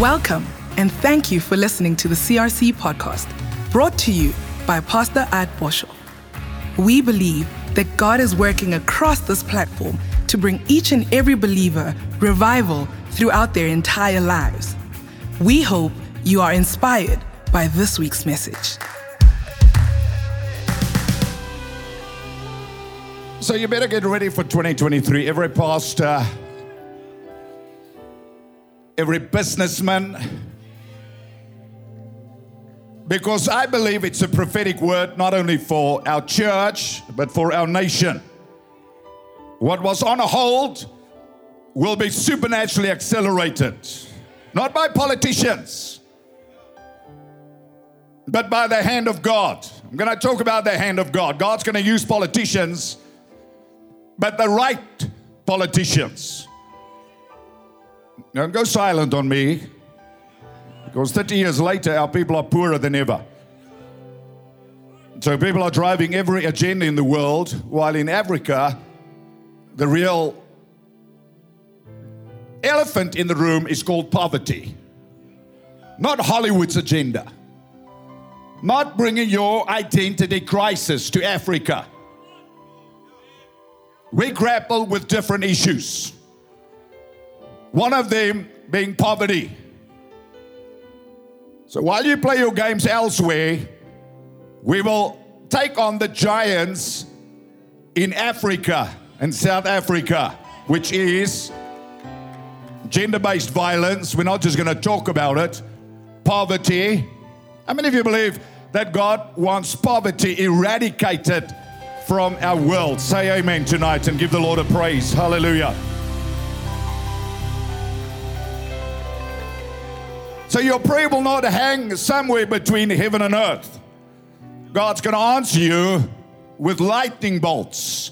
Welcome, and thank you for listening to the CRC podcast, brought to you by Pastor Ad Boshoff. We believe that God is working across this platform to bring each and every believer revival throughout their entire lives. We hope you are inspired by this week's message. So you better get ready for 2023. Every pastor, every businessman, because I believe it's a prophetic word not only for our church, but for our nation. What was on hold will be supernaturally accelerated, not by politicians, but by the hand of God. I'm going to talk about the hand of God. God's going to use politicians, but the right politicians. Don't go silent on me, because 30 years later, our people are poorer than ever. So people are driving every agenda in the world, while in Africa, the real elephant in the room is called poverty. Not Hollywood's agenda. Not bringing your identity crisis to Africa. We grapple with different issues. One of them being poverty. So while you play your games elsewhere, we will take on the giants in Africa and South Africa, which is gender-based violence. We're not just going to talk about it. Poverty. How many of you believe that God wants poverty eradicated from our world? Say amen tonight and give the Lord a praise. Hallelujah. So your prayer will not hang somewhere between heaven and earth. God's going to answer you with lightning bolts.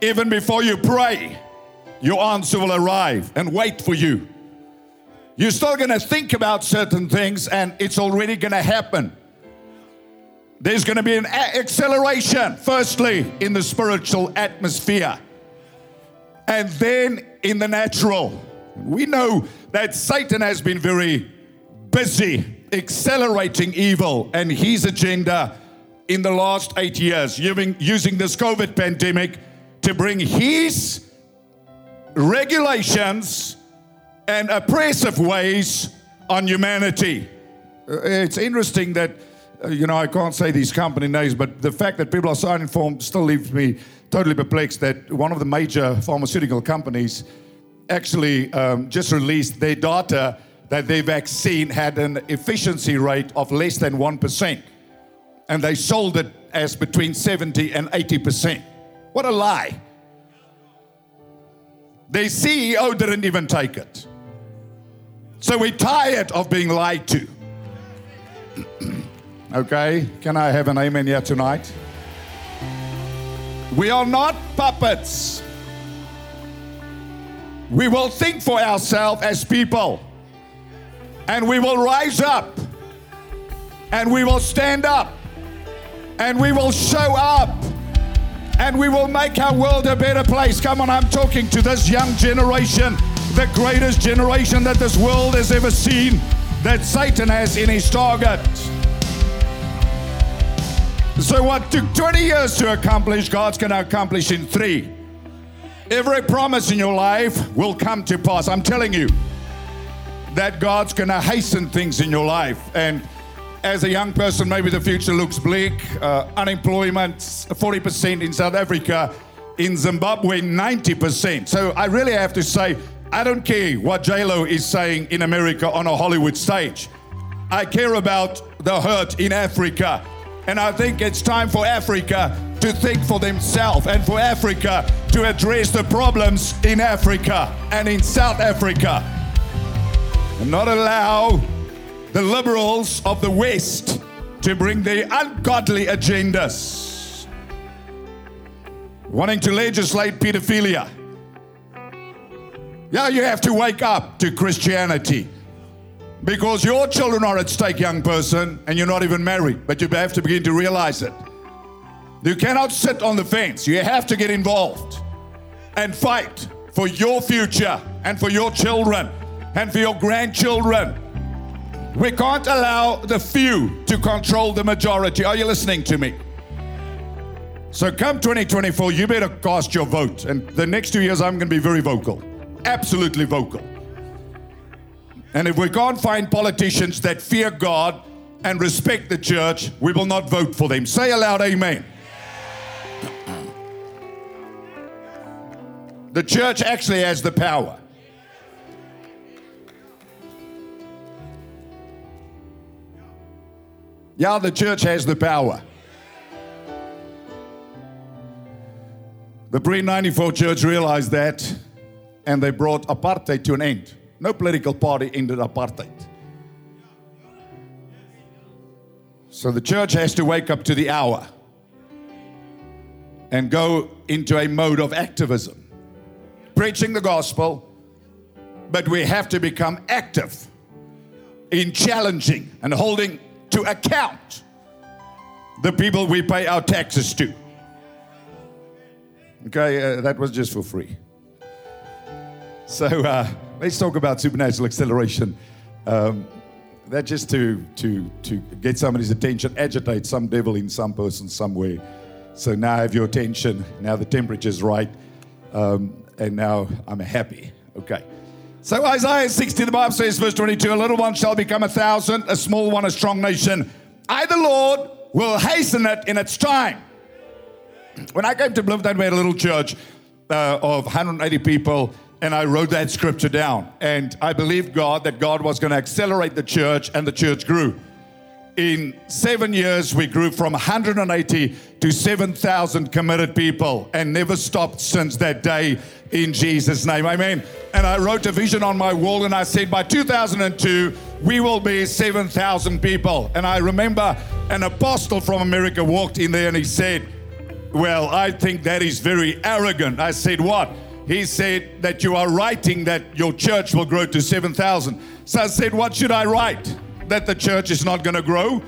Even before you pray, your answer will arrive and wait for you. You're still going to think about certain things, and it's already going to happen. There's going to be an acceleration, firstly, in the spiritual atmosphere, and then in the natural. We know that Satan has been very busy accelerating evil and his agenda in the last 8 years, using this COVID pandemic to bring his regulations and oppressive ways on humanity. It's interesting that, I can't say these company names, but the fact that people are signing forms still leaves me totally perplexed that one of the major pharmaceutical companies actually just released their data that their vaccine had an efficiency rate of less than 1%. And they sold it as between 70 and 80%. What a lie. Their CEO didn't even take it. So we're tired of being lied to. Okay, can I have an amen here tonight? We are not puppets. We will think for ourselves as people. And we will rise up, and we will stand up, and we will show up, and we will make our world a better place. Come on, I'm talking to this young generation, the greatest generation that this world has ever seen, that Satan has in his target. So what took 20 years to accomplish, God's going to accomplish in 3. Every promise in your life will come to pass. I'm telling you that God's going to hasten things in your life. And as a young person, maybe the future looks bleak. Unemployment, 40% in South Africa. In Zimbabwe, 90%. So I really have to say, I don't care what J.Lo is saying in America on a Hollywood stage. I care about the hurt in Africa. And I think it's time for Africa to think for themselves and for Africa to address the problems in Africa and in South Africa. And not allow the liberals of the West to bring their ungodly agendas. Wanting to legislate pedophilia. Yeah, you have to wake up to Christianity. Because your children are at stake, young person, and you're not even married. But you have to begin to realize it. You cannot sit on the fence. You have to get involved and fight for your future and for your children. And for your grandchildren, We can't allow the few to control the majority. Are you listening to me? So come 2024, you better cast your vote. And the next 2 years, I'm going to be very vocal. Absolutely vocal. And if we can't find politicians that fear God and respect the church, we will not vote for them. Say aloud, amen. The church actually has the power. Yeah, the church has the power. The pre-94 church realized that, and they brought apartheid to an end. No political party ended apartheid. So the church has to wake up to the hour and go into a mode of activism. Preaching the gospel, but we have to become active in challenging and holding to account the people we pay our taxes to. Okay, that was just for free. So let's talk about supernatural acceleration. That's just to get somebody's attention, agitate some devil in some person somewhere. So now I have your attention. Now the temperature's right. And now I'm happy. Okay. So Isaiah 60, the Bible says, verse 22, a little one shall become 1,000, a small one a strong nation. I, the Lord, will hasten it in its time. When I came to Bloomfield, we had a little church of 180 people, and I wrote that scripture down. And I believed God that God was going to accelerate the church, and the church grew. In 7 years, we grew from 180 to 7,000 committed people and never stopped since that day in Jesus' name. Amen. And I wrote a vision on my wall and I said, by 2002, we will be 7,000 people. And I remember an apostle from America walked in there and he said, well, I think that is very arrogant. I said, what? He said that you are writing that your church will grow to 7,000. So I said, what should I write? That the church is not going to grow?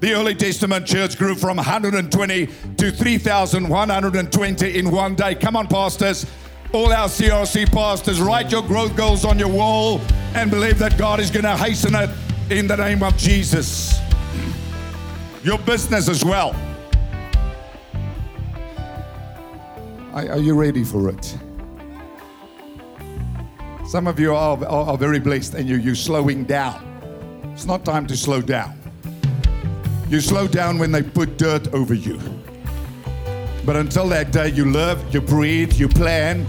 The early Testament church grew from 120 to 3,120 in one day. Come on, pastors. All our CRC pastors, write your growth goals on your wall and believe that God is going to hasten it in the name of Jesus. Your business as well. Are you ready for it? Some of you are very blessed and you're slowing down. It's not time to slow down. You slow down when they put dirt over you. But until that day, you live, you breathe, you plan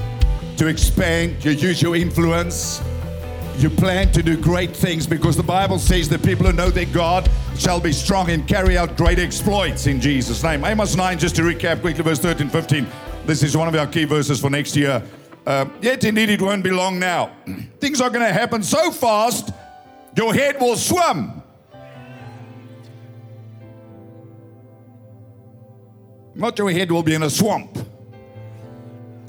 to expand, you use your influence, you plan to do great things because the Bible says the people who know their God shall be strong and carry out great exploits in Jesus' name. Amos 9, just to recap quickly, verse 13, 15. This is one of our key verses for next year. Yet indeed it won't be long now. Things are going to happen so fast your head will swim. Not your head will be in a swamp.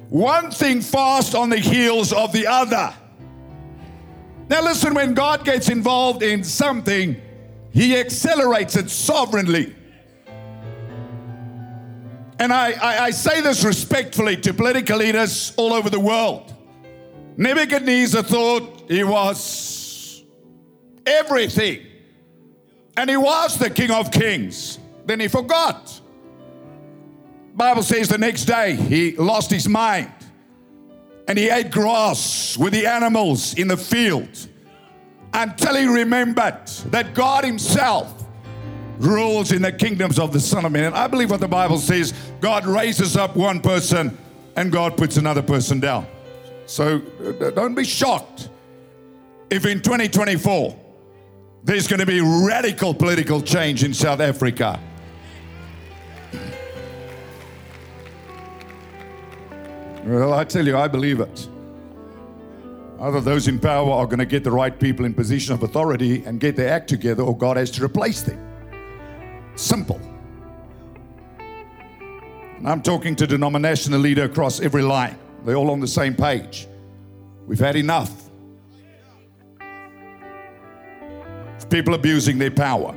One thing fast on the heels of the other. Now listen, when God gets involved in something, He accelerates it sovereignly. And I say this respectfully to political leaders all over the world. Nebuchadnezzar thought he was everything. And he was the King of Kings. Then he forgot. Bible says the next day he lost his mind. And he ate grass with the animals in the field until he remembered that God Himself rules in the kingdoms of the Son of Man. And I believe what the Bible says, God raises up one person and God puts another person down. So don't be shocked if in 2024 there's going to be radical political change in South Africa. Well, I tell you, I believe it. Either those in power are going to get the right people in position of authority and get their act together, or God has to replace them. Simple. And I'm talking to denominational leader across every line. They're all on the same page. We've had enough. People abusing their power.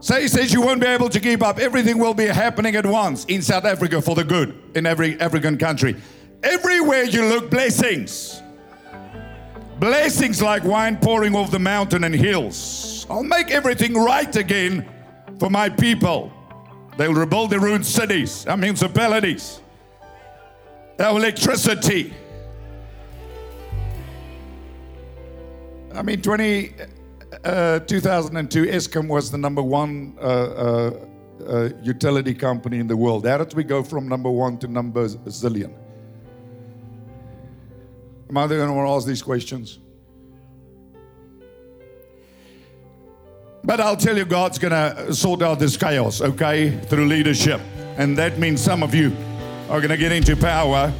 So he says you won't be able to keep up. Everything will be happening at once in South Africa for the good in every African country. Everywhere you look, blessings. Blessings like wine pouring off the mountain and hills. I'll make everything right again for my people. They'll rebuild their ruined cities, our municipalities, our electricity. I mean, 2002, Eskom was the number one utility company in the world. How did we go from number one to number zillion? Am I the only one who asks these questions? But I'll tell you, God's going to sort out this chaos, okay, through leadership. And that means some of you are going to get into power,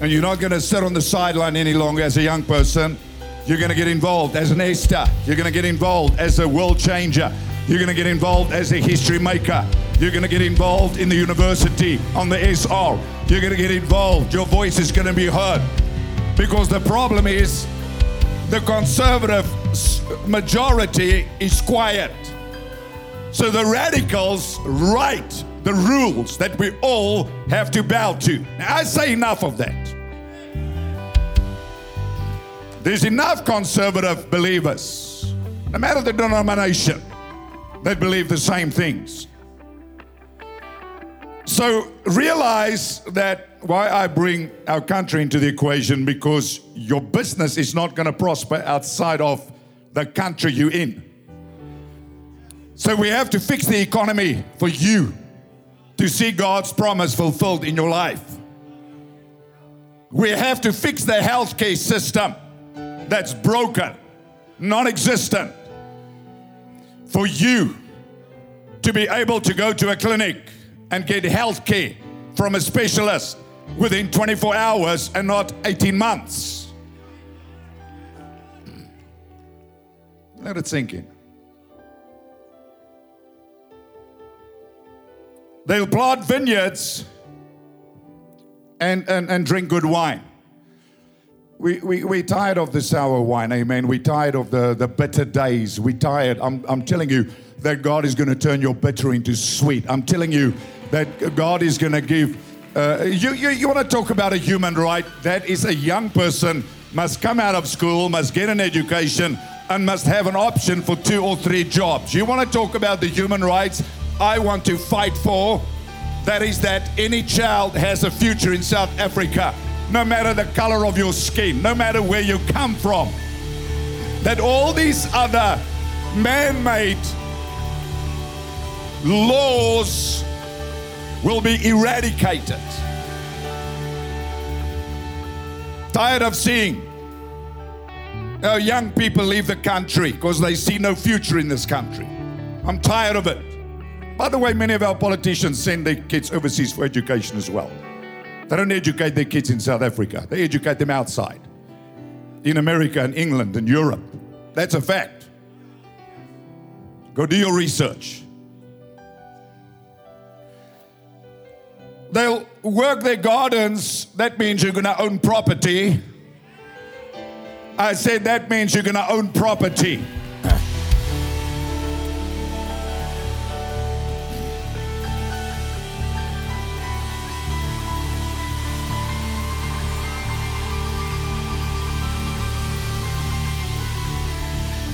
and you're not going to sit on the sideline any longer as a young person. You're going to get involved as an Esther. You're going to get involved as a world changer. You're going to get involved as a history maker. You're going to get involved in the university, on the SR. You're going to get involved. Your voice is going to be heard. Because the problem is the conservative majority is quiet. So the radicals write the rules that we all have to bow to. Now, I say enough of that. There's enough conservative believers, no matter the denomination, that believe the same things. So realize that why I bring our country into the equation, because your business is not going to prosper outside of the country you're in. So we have to fix the economy for you to see God's promise fulfilled in your life. We have to fix the healthcare system that's broken, non-existent, for you to be able to go to a clinic and get healthcare from a specialist within 24 hours and not 18 months. Let it sink in. They'll plant vineyards and drink good wine. We're tired of the sour wine, amen. We're tired of the bitter days. We're tired. I'm telling you that God is going to turn your bitter into sweet. I'm telling you that God is going to give. You want to talk about a human right? That is, a young person must come out of school, must get an education, and must have an option for 2 or 3 jobs. You want to talk about the human rights I want to fight for? That is that any child has a future in South Africa. No matter the color of your skin, no matter where you come from, that all these other man-made laws will be eradicated. Tired of seeing our young people leave the country because they see no future in this country. I'm tired of it. By the way, many of our politicians send their kids overseas for education as well. They don't educate their kids in South Africa. They educate them outside, in America and England and Europe. That's a fact. Go do your research. They'll work their gardens. That means you're going to own property. I said that means you're going to own property.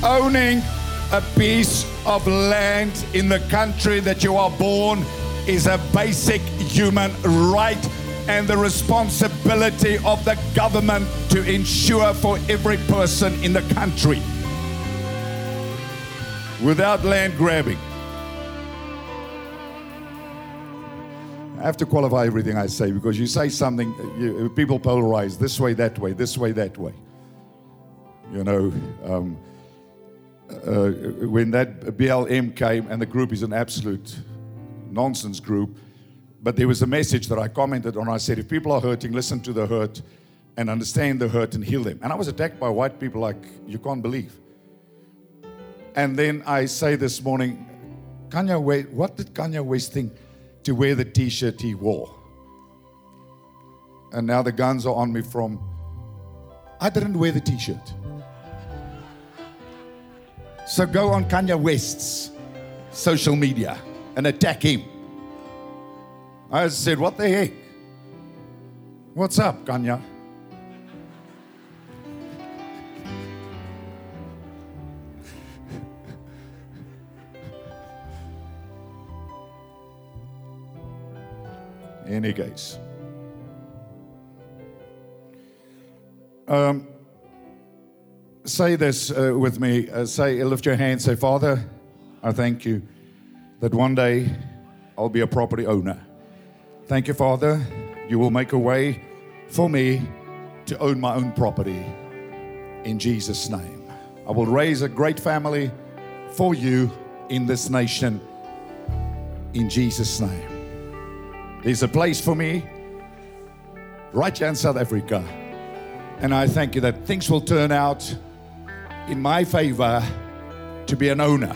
Owning a piece of land in the country that you are born is a basic human right, and the responsibility of the government to ensure for every person in the country without land grabbing. I have to qualify everything I say, because you say something, people polarize this way, that way, this way, that way. You know, when that BLM came, and the group is an absolute nonsense group, but there was a message that I commented on. I said, if people are hurting, listen to the hurt and understand the hurt and heal them. And I was attacked by white people like you can't believe. And then I say this morning, Kanye West, what did Kanye West think to wear the T-shirt he wore? And now the guns are on me from, I didn't wear the T-shirt. So go on Kanye West's social media and attack him. I said, what the heck? What's up, Kanye? any case. Say this with me. Say, lift your hand. Say, Father, I thank you that one day I'll be a property owner. Thank you, Father. You will make a way for me to own my own property. In Jesus' name. I will raise a great family for you in this nation. In Jesus' name. There's a place for me right here in South Africa. And I thank you that things will turn out in my favor to be an owner,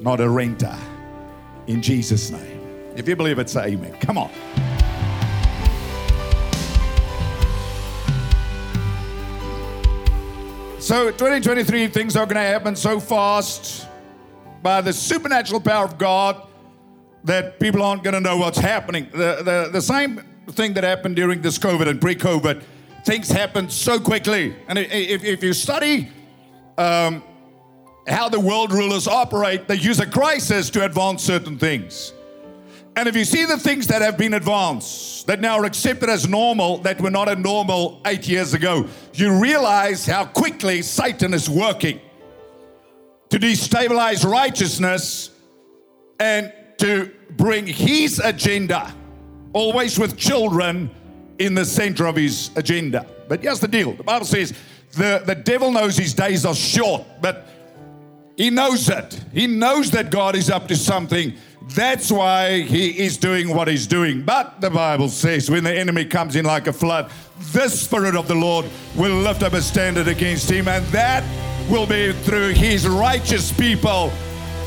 not a renter. In Jesus' name. If you believe it, say amen. Come on. So 2023, things are going to happen so fast by the supernatural power of God that people aren't going to know what's happening. The same thing that happened during this COVID and pre-COVID, things happen so quickly. And if you study how the world rulers operate, they use a crisis to advance certain things. And if you see the things that have been advanced, that now are accepted as normal, that were not a normal 8 years ago, you realize how quickly Satan is working to destabilize righteousness and to bring his agenda, always with children in the center of his agenda. But here's the deal. The Bible says the devil knows his days are short, but he knows it. He knows that God is up to something. That's why he is doing what he's doing. But the Bible says when the enemy comes in like a flood, the Spirit of the Lord will lift up a standard against him, and that will be through his righteous people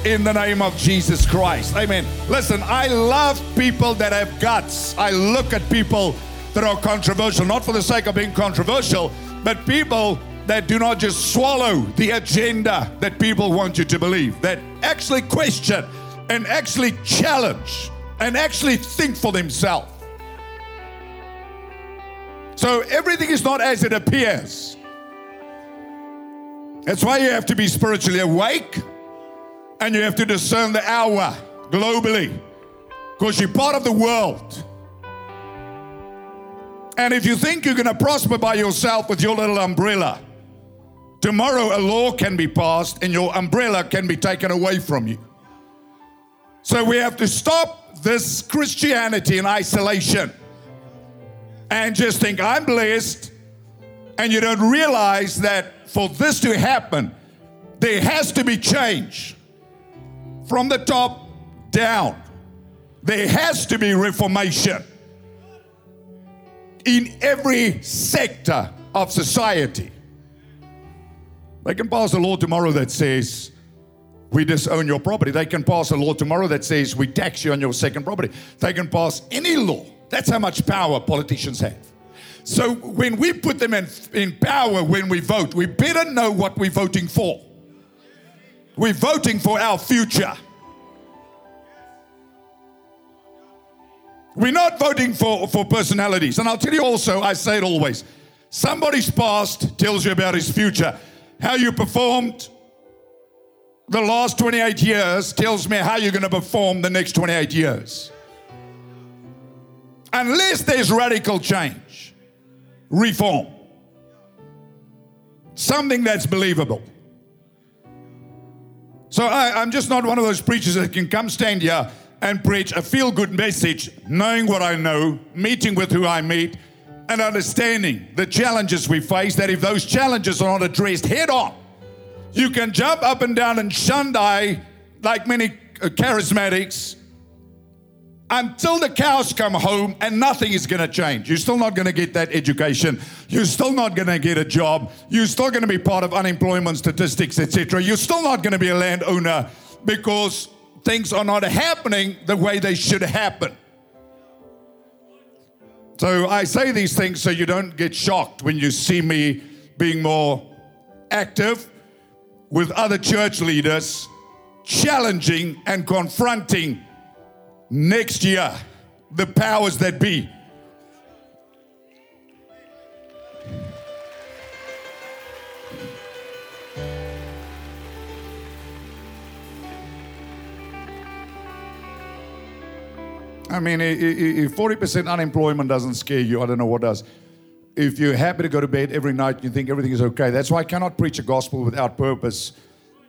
in the name of Jesus Christ. Amen. Listen, I love people that have guts. I look at people that are controversial, not for the sake of being controversial, but people that do not just swallow the agenda that people want you to believe, that actually question and actually challenge and actually think for themselves. So everything is not as it appears. That's why you have to be spiritually awake and you have to discern the hour globally, because you're part of the world. And if you think you're going to prosper by yourself with your little umbrella, tomorrow a law can be passed and your umbrella can be taken away from you. So we have to stop this Christianity in isolation and just think, I'm blessed, and you don't realize that for this to happen, there has to be change from the top down. There has to be reformation in every sector of society. They can pass a law tomorrow that says, we disown your property. They can pass a law tomorrow that says we tax you on your second property. They can pass any law. That's how much power politicians have. So when we put them in power when we vote, we better know what we're voting for. We're voting for our future. We're not voting for personalities. And I'll tell you also, I say it always, somebody's past tells you about his future. How you performed the last 28 years tells me how you're going to perform the next 28 years. Unless there's radical change, reform, something that's believable. So I'm just not one of those preachers that can come stand here and preach a feel-good message, knowing what I know, meeting with who I meet, and understanding the challenges we face, that if those challenges are not addressed head on, you can jump up and down and Shandai like many charismatics until the cows come home, and nothing is going to change. You're still not going to get that education. You're still not going to get a job. You're still going to be part of unemployment statistics, etc. You're still not going to be a landowner because things are not happening the way they should happen. So I say these things so you don't get shocked when you see me being more active with other church leaders, challenging and confronting next year the powers that be. I mean, if 40% unemployment doesn't scare you, I don't know what does. If you're happy to go to bed every night, you think everything is okay. That's why I cannot preach a gospel without purpose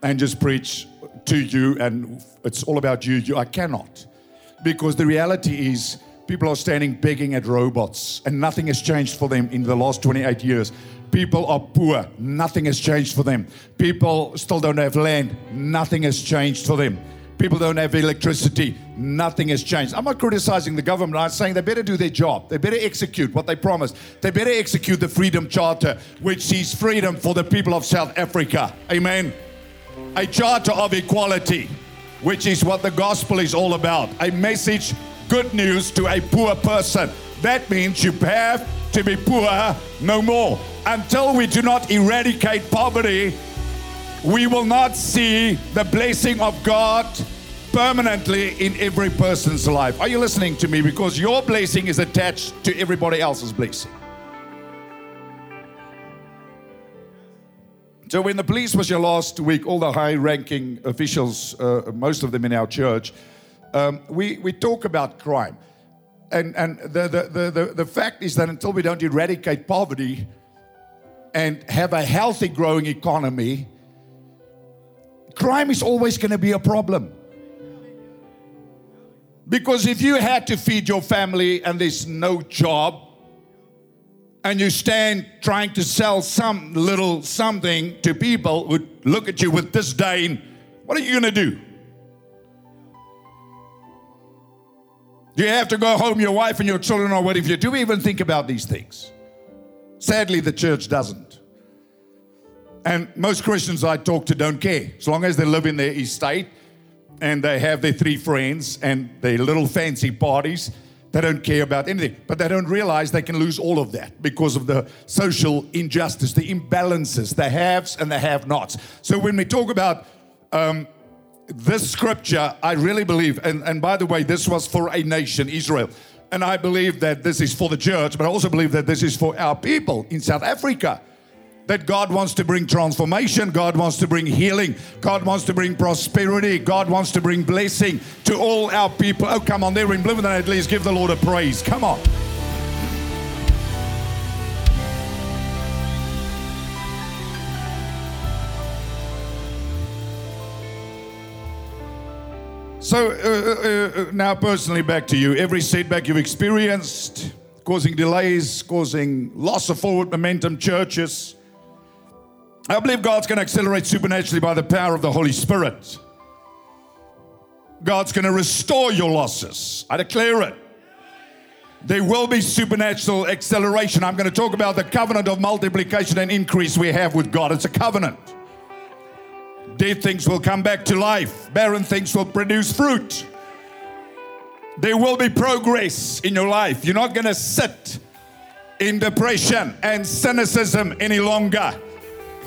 and just preach to you and it's all about you. I cannot. Because the reality is people are standing begging at robots and nothing has changed for them in the last 28 years. People are poor. Nothing has changed for them. People still don't have land. Nothing has changed for them. People don't have electricity. Nothing has changed. I'm not criticizing the government. I'm saying they better do their job. They better execute what they promised. They better execute the Freedom Charter, which sees freedom for the people of South Africa. Amen. A charter of equality, which is what the gospel is all about. A message, good news to a poor person. That means you have to be poor no more. Until we do not eradicate poverty, we will not see the blessing of God permanently in every person's life. Are you listening to me? Because your blessing is attached to everybody else's blessing. So when the police was here last week, all the high-ranking officials, most of them in our church, we talk about crime. And the fact is that until we don't eradicate poverty and have a healthy growing economy, crime is always going to be a problem. Because if you had to feed your family and there's no job, and you stand trying to sell some little something to people who look at you with disdain, what are you going to do? You have to go home, your wife and your children are waiting for you. Do we even think about these things? Sadly, the church doesn't. And most Christians I talk to don't care. As long as they live in their estate and they have their three friends and their little fancy parties, they don't care about anything. But they don't realize they can lose all of that because of the social injustice, the imbalances, the haves and the have-nots. So when we talk about this scripture, I really believe, and by the way, this was for a nation, Israel. And I believe that this is for the church, but I also believe that this is for our people in South Africa. That God wants to bring transformation. God wants to bring healing. God wants to bring prosperity. God wants to bring blessing to all our people. Oh, come on, they're in Bloomfield, at least give the Lord a praise. Come on. So, now personally back to you. Every setback you've experienced, causing delays, causing loss of forward momentum, churches. I believe God's going to accelerate supernaturally by the power of the Holy Spirit. God's going to restore your losses. I declare it. There will be supernatural acceleration. I'm going to talk about the covenant of multiplication and increase we have with God. It's a covenant. Dead things will come back to life. Barren things will produce fruit. There will be progress in your life. You're not going to sit in depression and cynicism any longer.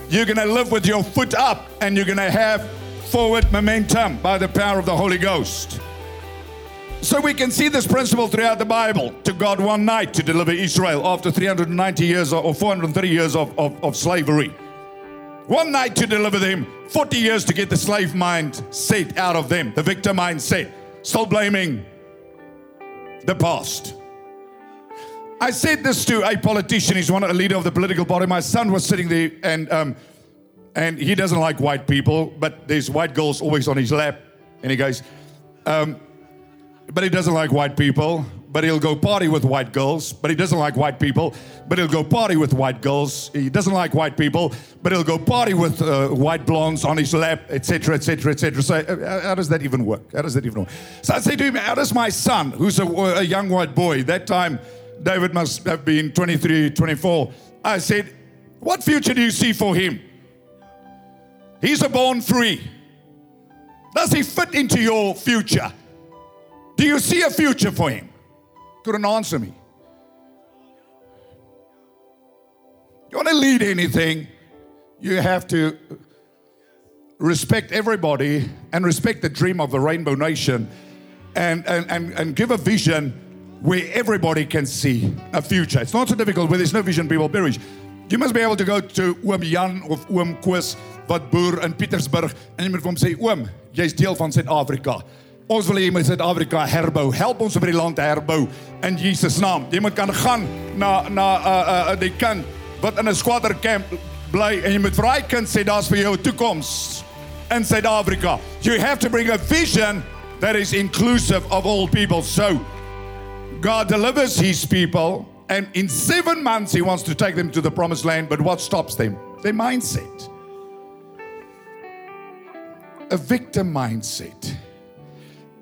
You're going to live with your foot up and you're going to have forward momentum by the power of the Holy Ghost. So we can see this principle throughout the Bible. Took God one night to deliver Israel after 390 years or 430 years of slavery. One night to deliver them, 40 years to get the slave mindset out of them, the victim mindset, still blaming the past. I said this to a politician. He's one of the leader of the political party. My son was sitting there and he doesn't like white people, but there's white girls always on his lap. And he goes, but he doesn't like white people, but he'll go party with white girls. But he doesn't like white people, but he'll go party with white girls. He doesn't like white people, but he'll go party with white blondes on his lap, etc., etc., etc. So how does that even work? So I said to him, how does my son, who's a young white boy, that time David must have been 23, 24. I said, what future do you see for him? He's a born free. Does he fit into your future? Do you see a future for him? Couldn't answer me. You want to lead anything, you have to respect everybody and respect the dream of the Rainbow Nation and give a vision where everybody can see a future. It's not so difficult. Where there's no vision, people perish. You must be able to go to Oom Jan of Oom Koos, Watboer in Pietersburg, and you must say, Oom, jy's deel van Suid-Afrika. Ons wil hê met Suid-Afrika herbou. Help ons om die land te herbou in Jesus naam. Jy moet kan gaan na die kind wat in 'n squatter camp bly en jy moet vir daai kind sê daar's vir jou 'n toekoms in Suid-Afrika. You have to bring a vision that is inclusive of all people. So God delivers his people, and in 7 months he wants to take them to the promised land, but what stops them? Their mindset. A victim mindset.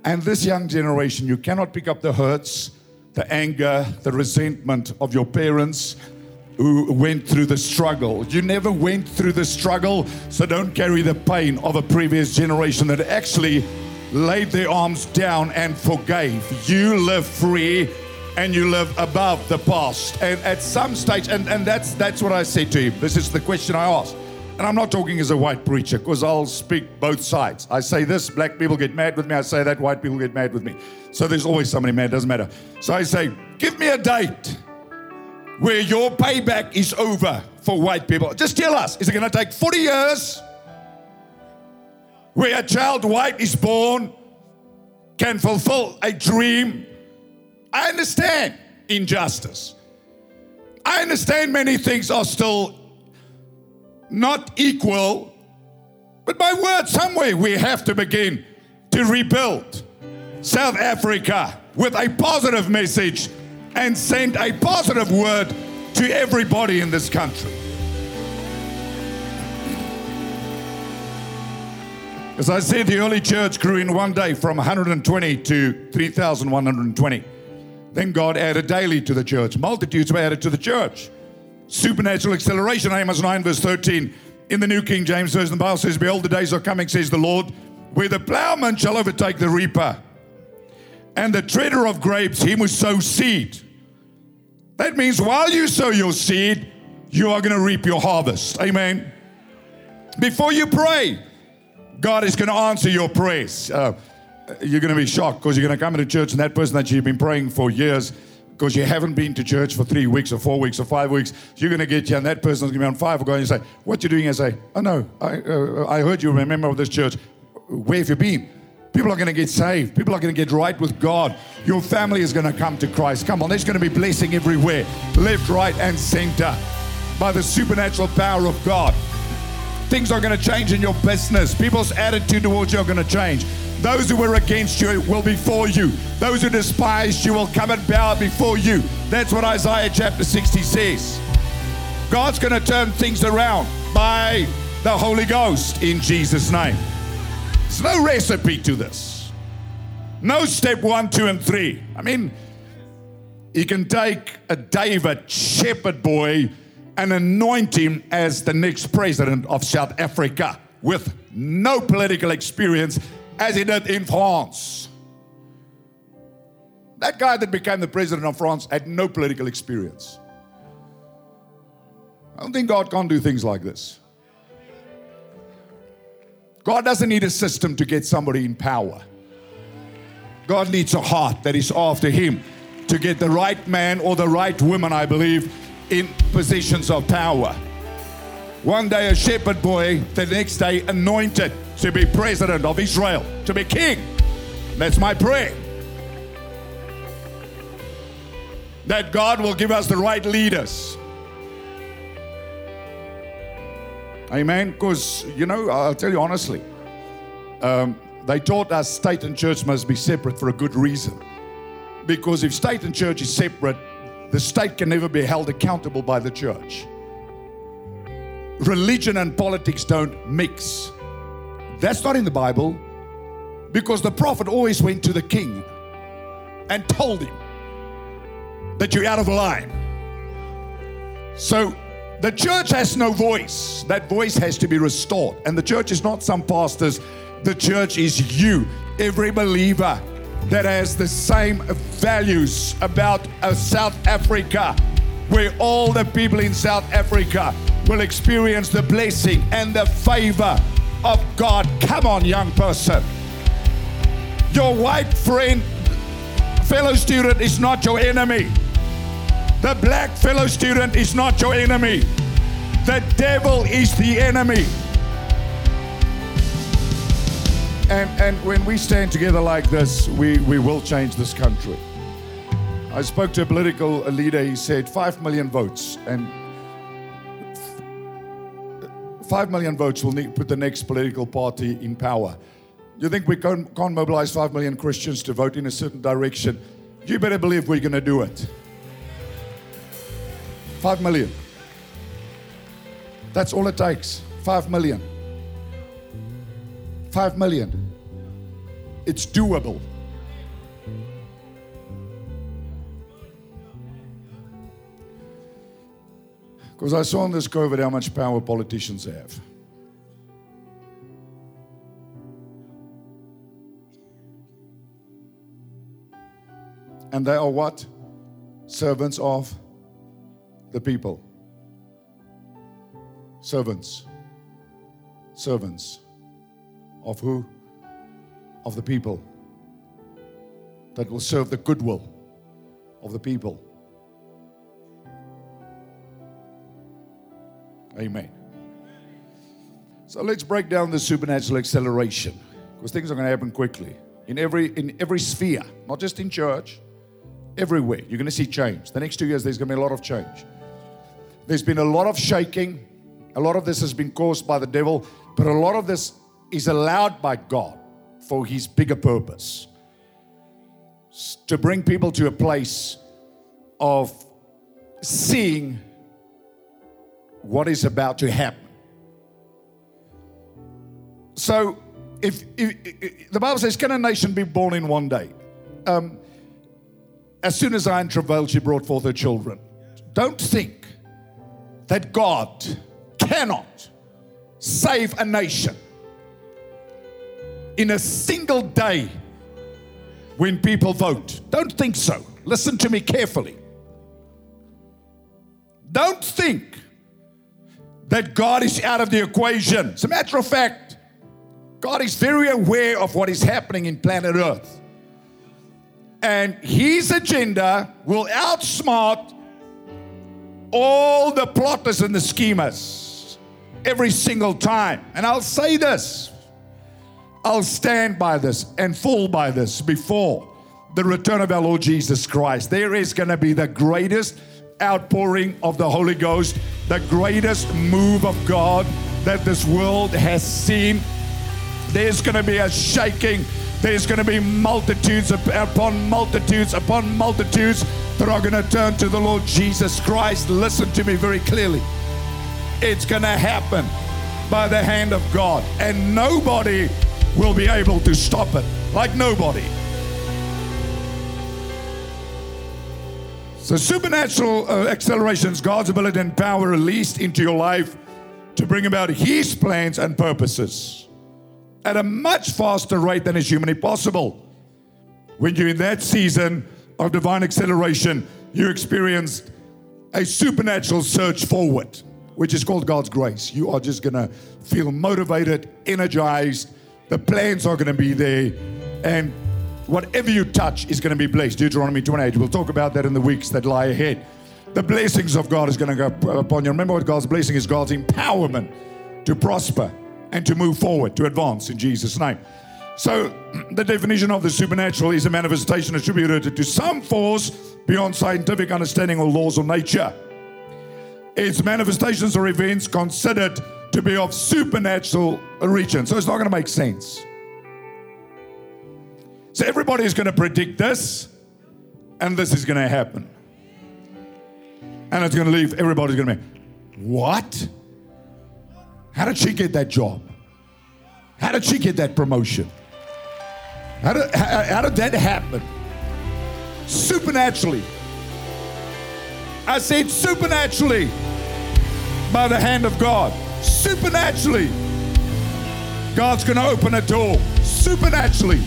And this young generation, you cannot pick up the hurts, the anger, the resentment of your parents who went through the struggle. You never went through the struggle, so don't carry the pain of a previous generation that actually laid their arms down and forgave. You live free and you live above the past. And at some stage, and that's what I said to him. This is the question I asked. And I'm not talking as a white preacher, because I'll speak both sides. I say this, black people get mad with me. I say that, white people get mad with me. So there's always somebody mad, doesn't matter. So I say, give me a date where your payback is over for white people. Just tell us, is it going to take 40 years where a child white is born, can fulfill a dream? I understand injustice. I understand many things are still not equal, but my word, somewhere we have to begin to rebuild South Africa with a positive message and send a positive word to everybody in this country. As I said, the early church grew in one day from 120 to 3,120. Then God added daily to the church. Multitudes were added to the church. Supernatural acceleration, Amos 9 verse 13. In the New King James Version, the Bible says, behold, the days are coming, says the Lord, where the plowman shall overtake the reaper, and the treader of grapes, he must sow seed. That means while you sow your seed, you are going to reap your harvest. Amen. Before you pray, God is going to answer your prayers. You're going to be shocked, because you're going to come into church and that person that you've been praying for years, because you haven't been to church for 3 weeks or 4 weeks or 5 weeks, you're going to get here and that person's going to be on fire for God. And you say, what you doing? I say, oh no, I heard you were a member of this church. Where have you been? People are going to get saved. People are going to get right with God. Your family is going to come to Christ. Come on, there's going to be blessing everywhere, left, right, and center, by the supernatural power of God. Things are going to change in your business. People's attitude towards you are going to change. Those who were against you will be for you. Those who despised you will come and bow before you. That's what Isaiah chapter 60 says. God's going to turn things around by the Holy Ghost in Jesus' name. There's no recipe to this. No step 1, 2, and 3. I mean, you can take a David shepherd boy and anoint him as the next president of South Africa with no political experience, as he did in France. That guy that became the president of France had no political experience. I don't think God can't do things like this. God doesn't need a system to get somebody in power. God needs a heart that is after him to get the right man or the right woman, I believe, in positions of power. One day a shepherd boy, the next day anointed to be president of Israel, to be king. That's my prayer. That God will give us the right leaders. Amen. Because, you know, I'll tell you honestly, they taught us state and church must be separate for a good reason. Because if state and church is separate, the state can never be held accountable by the church. Religion and politics don't mix. That's not in the Bible, because the prophet always went to the king and told him that you're out of line. So the church has no voice. That voice has to be restored. And the church is not some pastors. The church is you, every believer that has the same values about South Africa, where all the people in South Africa will experience the blessing and the favor of God. Come on, young person. Your white friend, fellow student, is not your enemy. The black fellow student is not your enemy. The devil is the enemy. And when we stand together like this, we will change this country. I spoke to a political leader. He said 5 million votes, and 5 million votes will put the next political party in power. You think we can't mobilize 5 million Christians to vote in a certain direction? You better believe we're going to do it. 5 million. That's all it takes. 5 million. 5 million. It's doable. Because I saw in this COVID how much power politicians have. And they are what? Servants of the people. Servants. Servants. Of who? Of the people. That will serve the goodwill of the people. Amen. So let's break down the supernatural acceleration, because things are going to happen quickly in every sphere, not just in church. Everywhere you're going to see change. The next 2 years there's going to be a lot of change. There's been a lot of shaking. A lot of this has been caused by the devil, but a lot of this is allowed by God for His bigger purpose, to bring people to a place of seeing what is about to happen. So, if the Bible says, can a nation be born in one day? As soon as Zion travailed, she brought forth her children. Don't think that God cannot save a nation in a single day when people vote. Don't think so. Listen to me carefully. Don't think that God is out of the equation. As a matter of fact, God is very aware of what is happening in planet Earth. And His agenda will outsmart all the plotters and the schemers every single time. And I'll say this, I'll stand by this and fall by this before the return of our Lord Jesus Christ. There is going to be the greatest outpouring of the Holy Ghost, the greatest move of God that this world has seen. There's going to be a shaking. There's going to be multitudes upon multitudes upon multitudes that are going to turn to the Lord Jesus Christ. Listen to me very clearly. It's going to happen by the hand of God, and nobody will be able to stop it. Like nobody. So supernatural acceleration is God's ability and power released into your life to bring about His plans and purposes at a much faster rate than is humanly possible. When you're in that season of divine acceleration, you experience a supernatural surge forward, which is called God's grace. You are just going to feel motivated, energized. The plans are going to be there, and whatever you touch is going to be blessed. Deuteronomy 28. We'll talk about that in the weeks that lie ahead. The blessings of God is going to go upon you. Remember what God's blessing is, God's empowerment to prosper and to move forward, to advance in Jesus' name. So the definition of the supernatural is a manifestation attributed to some force beyond scientific understanding or laws of nature. Its manifestations or events considered to be of supernatural origin. So it's not going to make sense. So everybody is going to predict this, and this is going to happen. And it's going to leave. Everybody's going to be, what? How did she get that job? How did she get that promotion? How did that happen? Supernaturally. I said supernaturally. By the hand of God. Supernaturally. God's going to open a door. Supernaturally.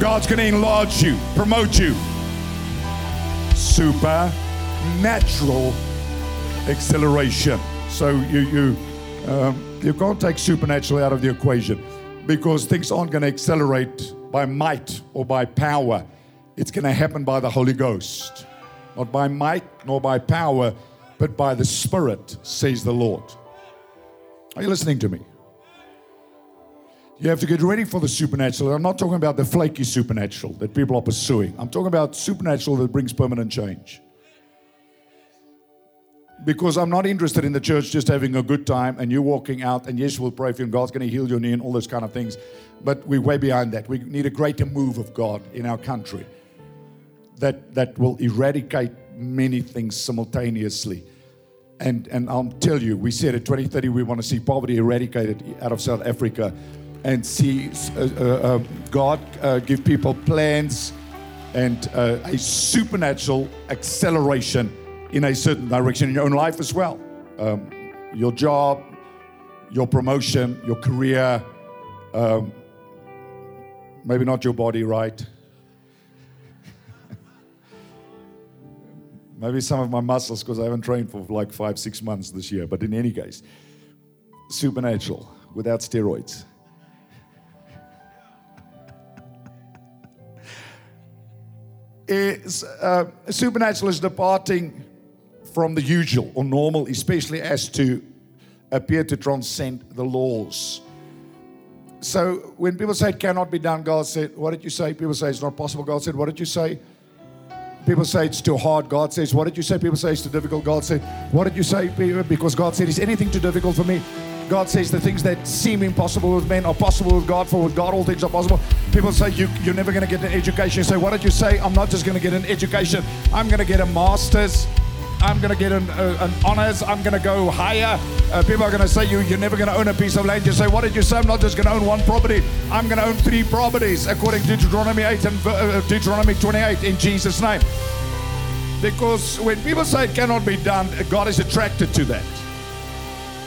God's going to enlarge you, promote you. Supernatural acceleration. So you can't take supernatural out of the equation, because things aren't going to accelerate by might or by power. It's going to happen by the Holy Ghost. Not by might nor by power, but by the Spirit, says the Lord. Are you listening to me? You have to get ready for the supernatural. I'm not talking about the flaky supernatural that people are pursuing. I'm talking about supernatural that brings permanent change. Because I'm not interested in the church just having a good time and you walking out and yes, we'll pray for you and God's going to heal your knee and all those kind of things. But we're way behind that. We need a greater move of God in our country that will eradicate many things simultaneously. And I'll tell you, we said at 2030 we want to see poverty eradicated out of South Africa and see God give people plans and a supernatural acceleration in a certain direction in your own life as well. Your job, your promotion, your career, maybe not your body, right? Maybe some of my muscles, because I haven't trained for like 5-6 months this year. But in any case, supernatural, without steroids. Supernatural is departing from the usual or normal, especially as to appear to transcend the laws. So when people say it cannot be done, God said, what did you say? People say it's not possible. God said, what did you say? People say it's too hard. God says, what did you say? People say it's too difficult. God said, what did you say? Because God said, is anything too difficult for me? God says the things that seem impossible with men are possible with God, for with God all things are possible. People say, you're never going to get an education. You say, what did you say? I'm not just going to get an education. I'm going to get a master's. I'm going to get an honors. I'm going to go higher. People are going to say, you're never going to own a piece of land. You say, what did you say? I'm not just going to own one property. I'm going to own 3 properties, according to Deuteronomy 8 and Deuteronomy 28, in Jesus' name. Because when people say it cannot be done, God is attracted to that.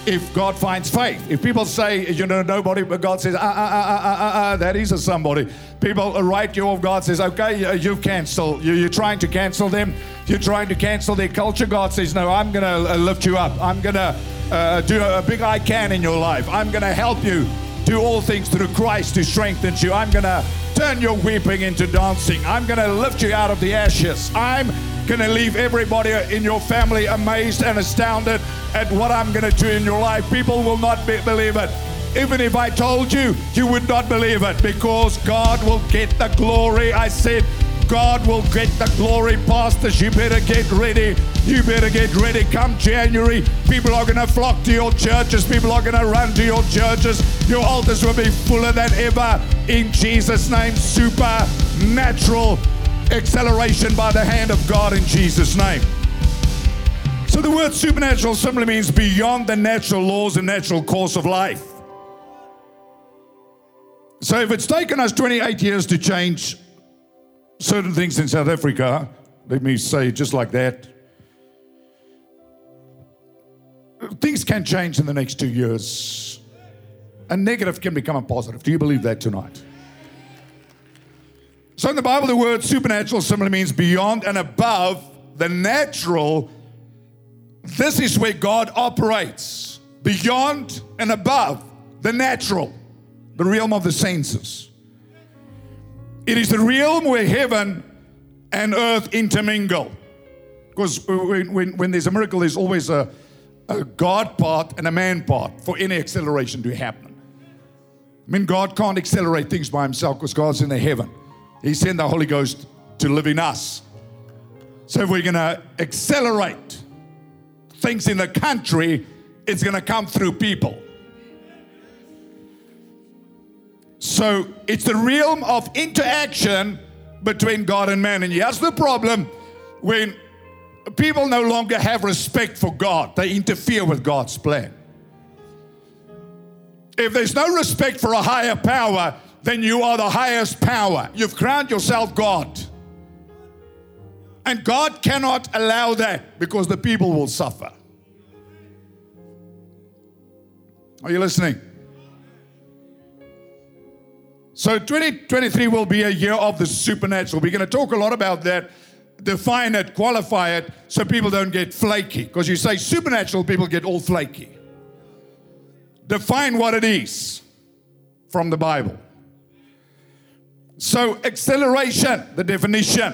If God finds faith. If people say, nobody, but God says, that is a somebody. People write you off. God says, okay, you cancel. You're trying to cancel them. You're trying to cancel their culture. God says, no, I'm going to lift you up. I'm going to do a big I can in your life. I'm going to help you do all things through Christ who strengthens you. I'm going to turn your weeping into dancing. I'm going to lift you out of the ashes. I'm going to leave everybody in your family amazed and astounded at what I'm going to do in your life. People will not believe it. Even if I told you, you would not believe it, because God will get the glory. I said, God will get the glory. Pastors, you better get ready. You better get ready. Come January, people are going to flock to your churches. People are going to run to your churches. Your altars will be fuller than ever. In Jesus' name, supernatural acceleration by the hand of God in Jesus' name. So the word supernatural simply means beyond the natural laws and natural course of life. So if it's taken us 28 years to change certain things in South Africa, let me say it just like that, things can change in the next 2 years. A negative can become a positive. Do you believe that tonight? So in the Bible, the word supernatural simply means beyond and above the natural. This is where God operates, beyond and above the natural, the realm of the senses. It is the realm where heaven and earth intermingle. Because when there's a miracle, there's always a God part and a man part for any acceleration to happen. I mean, God can't accelerate things by himself because God's in the heaven. He sent the Holy Ghost to live in us. So if we're going to accelerate things in the country, it's going to come through people. So it's the realm of interaction between God and man. And here's the problem: when people no longer have respect for God, they interfere with God's plan. If there's no respect for a higher power, then you are the highest power. You've crowned yourself God. And God cannot allow that, because the people will suffer. Are you listening? So 2023 will be a year of the supernatural. We're going to talk a lot about that. Define it, qualify it, so people don't get flaky. Because you say supernatural, people get all flaky. Define what it is from the Bible. So acceleration, the definition.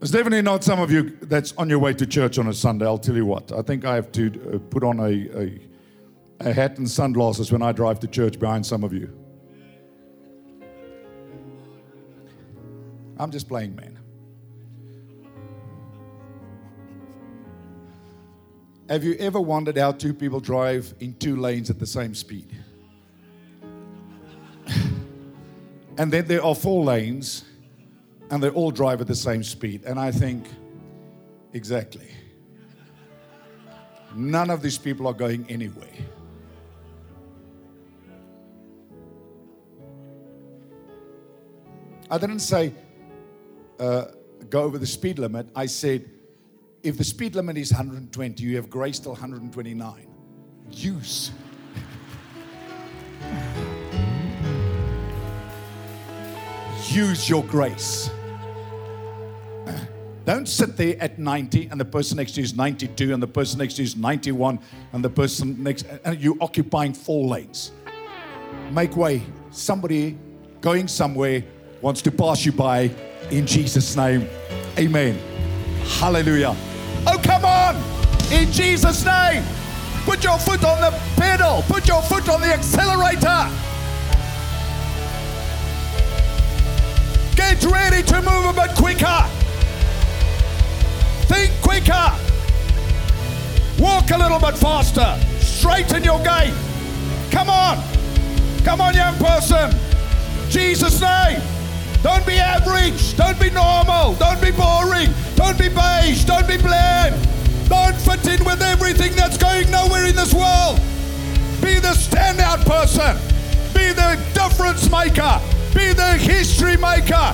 There's definitely not some of you that's on your way to church on a Sunday. I'll tell you what. I think I have to put on a a hat and sunglasses when I drive to church behind some of you. I'm just playing, man. Have you ever wondered how two people drive in two lanes at the same speed? And then there are four lanes, and they all drive at the same speed. And I think, exactly. None of these people are going anywhere. I didn't say, go over the speed limit. I said, if the speed limit is 120, you have grace till 129. Use. Use your grace. Don't sit there at 90 and the person next to you is 92 and the person next to you is 91 and the person next, and you're occupying four lanes. Make way. Somebody going somewhere wants to pass you by in Jesus' name. Amen. Hallelujah. Oh, come on. In Jesus' name. Put your foot on the pedal. Put your foot on the accelerator. Get ready to move a bit quicker. Think quicker. Walk a little bit faster. Straighten your gait. Come on. Come on, young person. Jesus' name. Don't be average. Don't be normal. Don't be boring. Don't be beige. Don't be bland. Don't fit in with everything that's going nowhere in this world. Be the standout person. Be the difference maker. Be the history maker.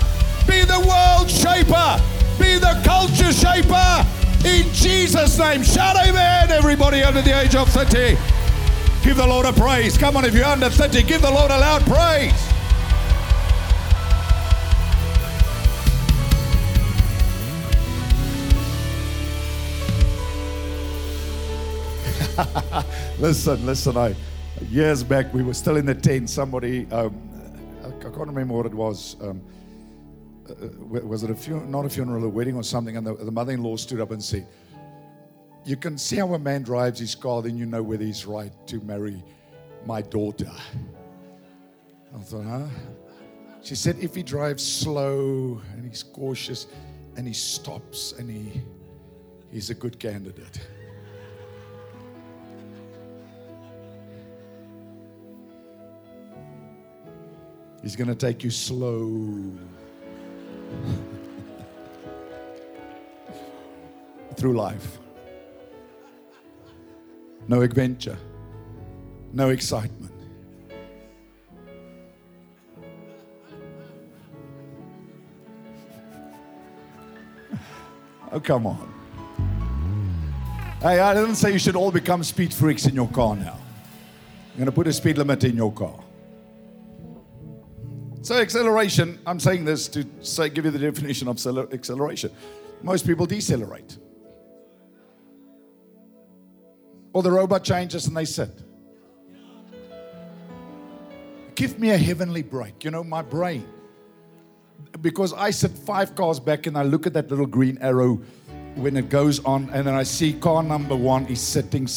Be the world shaper. Be the culture shaper in Jesus' name. Shout amen, everybody under the age of 30. Give the Lord a praise. Come on, if you're under 30, give the Lord a loud praise. Listen, years back, we were still in the tent. Somebody, I can't remember what it was. Was it a wedding or something? And the mother-in-law stood up and said, "You can see how a man drives his car, then you know whether he's right to marry my daughter." I thought, huh? She said, "If he drives slow and he's cautious and he stops and he's a good candidate." He's going to take you slow. Through life. No adventure. No excitement. Oh, come on. Hey, I didn't say you should all become speed freaks in your car now. I'm going to put a speed limit in your car. So acceleration, I'm saying this to say, give you the definition of acceleration. Most people decelerate. Or the robot changes and they sit. Give me a heavenly break. You know, my brain. Because I sit 5 cars back and I look at that little green arrow when it goes on. And then I see car number 1 is sitting.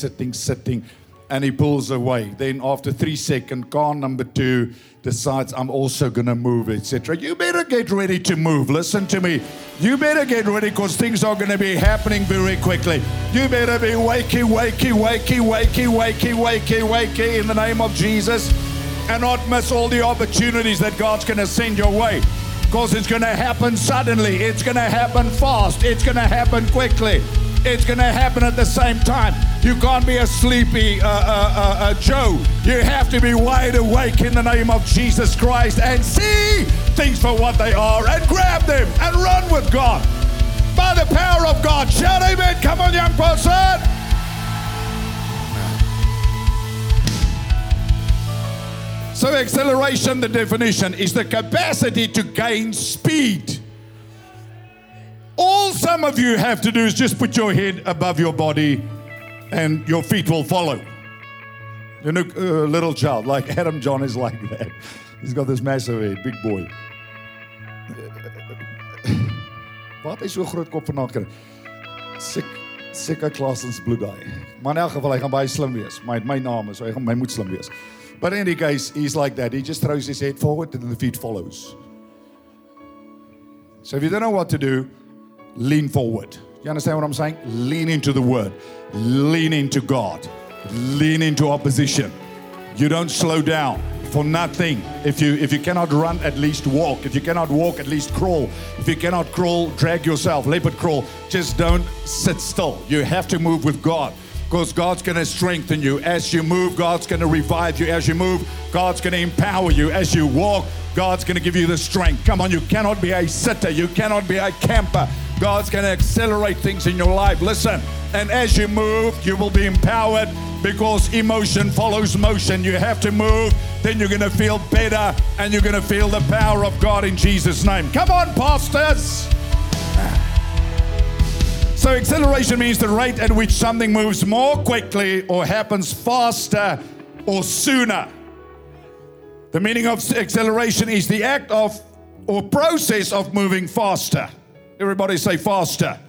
And he pulls away. Then after 3 seconds, car number 2 decides, I'm also going to move, etc. You better get ready to move. Listen to me. You better get ready because things are going to be happening very quickly. You better be wakey in the name of Jesus and not miss all the opportunities that God's going to send your way because it's going to happen suddenly. It's going to happen fast. It's going to happen quickly. It's going to happen at the same time. You can't be a sleepy Joe. You have to be wide awake in the name of Jesus Christ and see things for what they are and grab them and run with God. By the power of God, shout amen. Come on, young person. So acceleration, the definition, is the capacity to gain speed. All some of you have to do is just put your head above your body and your feet will follow. You know, a little child, like Adam John is like that. He's got this massive head, big boy. Wat is so groot kop vanaand kry? Sick. Seker Klaasens bloed daai. Maar in elk geval, hy gaan baie slim wees. Maar hy het my naam, so hy moet slim wees. But in any case, he's like that. He just throws his head forward and the feet follows. So if you don't know what to do, lean forward. You understand what I'm saying? Lean into the word. Lean into God. Lean into opposition. You don't slow down for nothing. If you cannot run, at least walk. If you cannot walk, at least crawl. If you cannot crawl, drag yourself, leopard crawl. Just don't sit still. You have to move with God. Because God's going to strengthen you. As you move, God's going to revive you. As you move, God's going to empower you. As you walk, God's going to give you the strength. Come on, you cannot be a sitter. You cannot be a camper. God's going to accelerate things in your life. Listen, and as you move, you will be empowered because emotion follows motion. You have to move, then you're going to feel better and you're going to feel the power of God in Jesus' name. Come on, pastors. So acceleration means the rate at which something moves more quickly or happens faster or sooner. The meaning of acceleration is the act of or process of moving faster. Everybody say faster.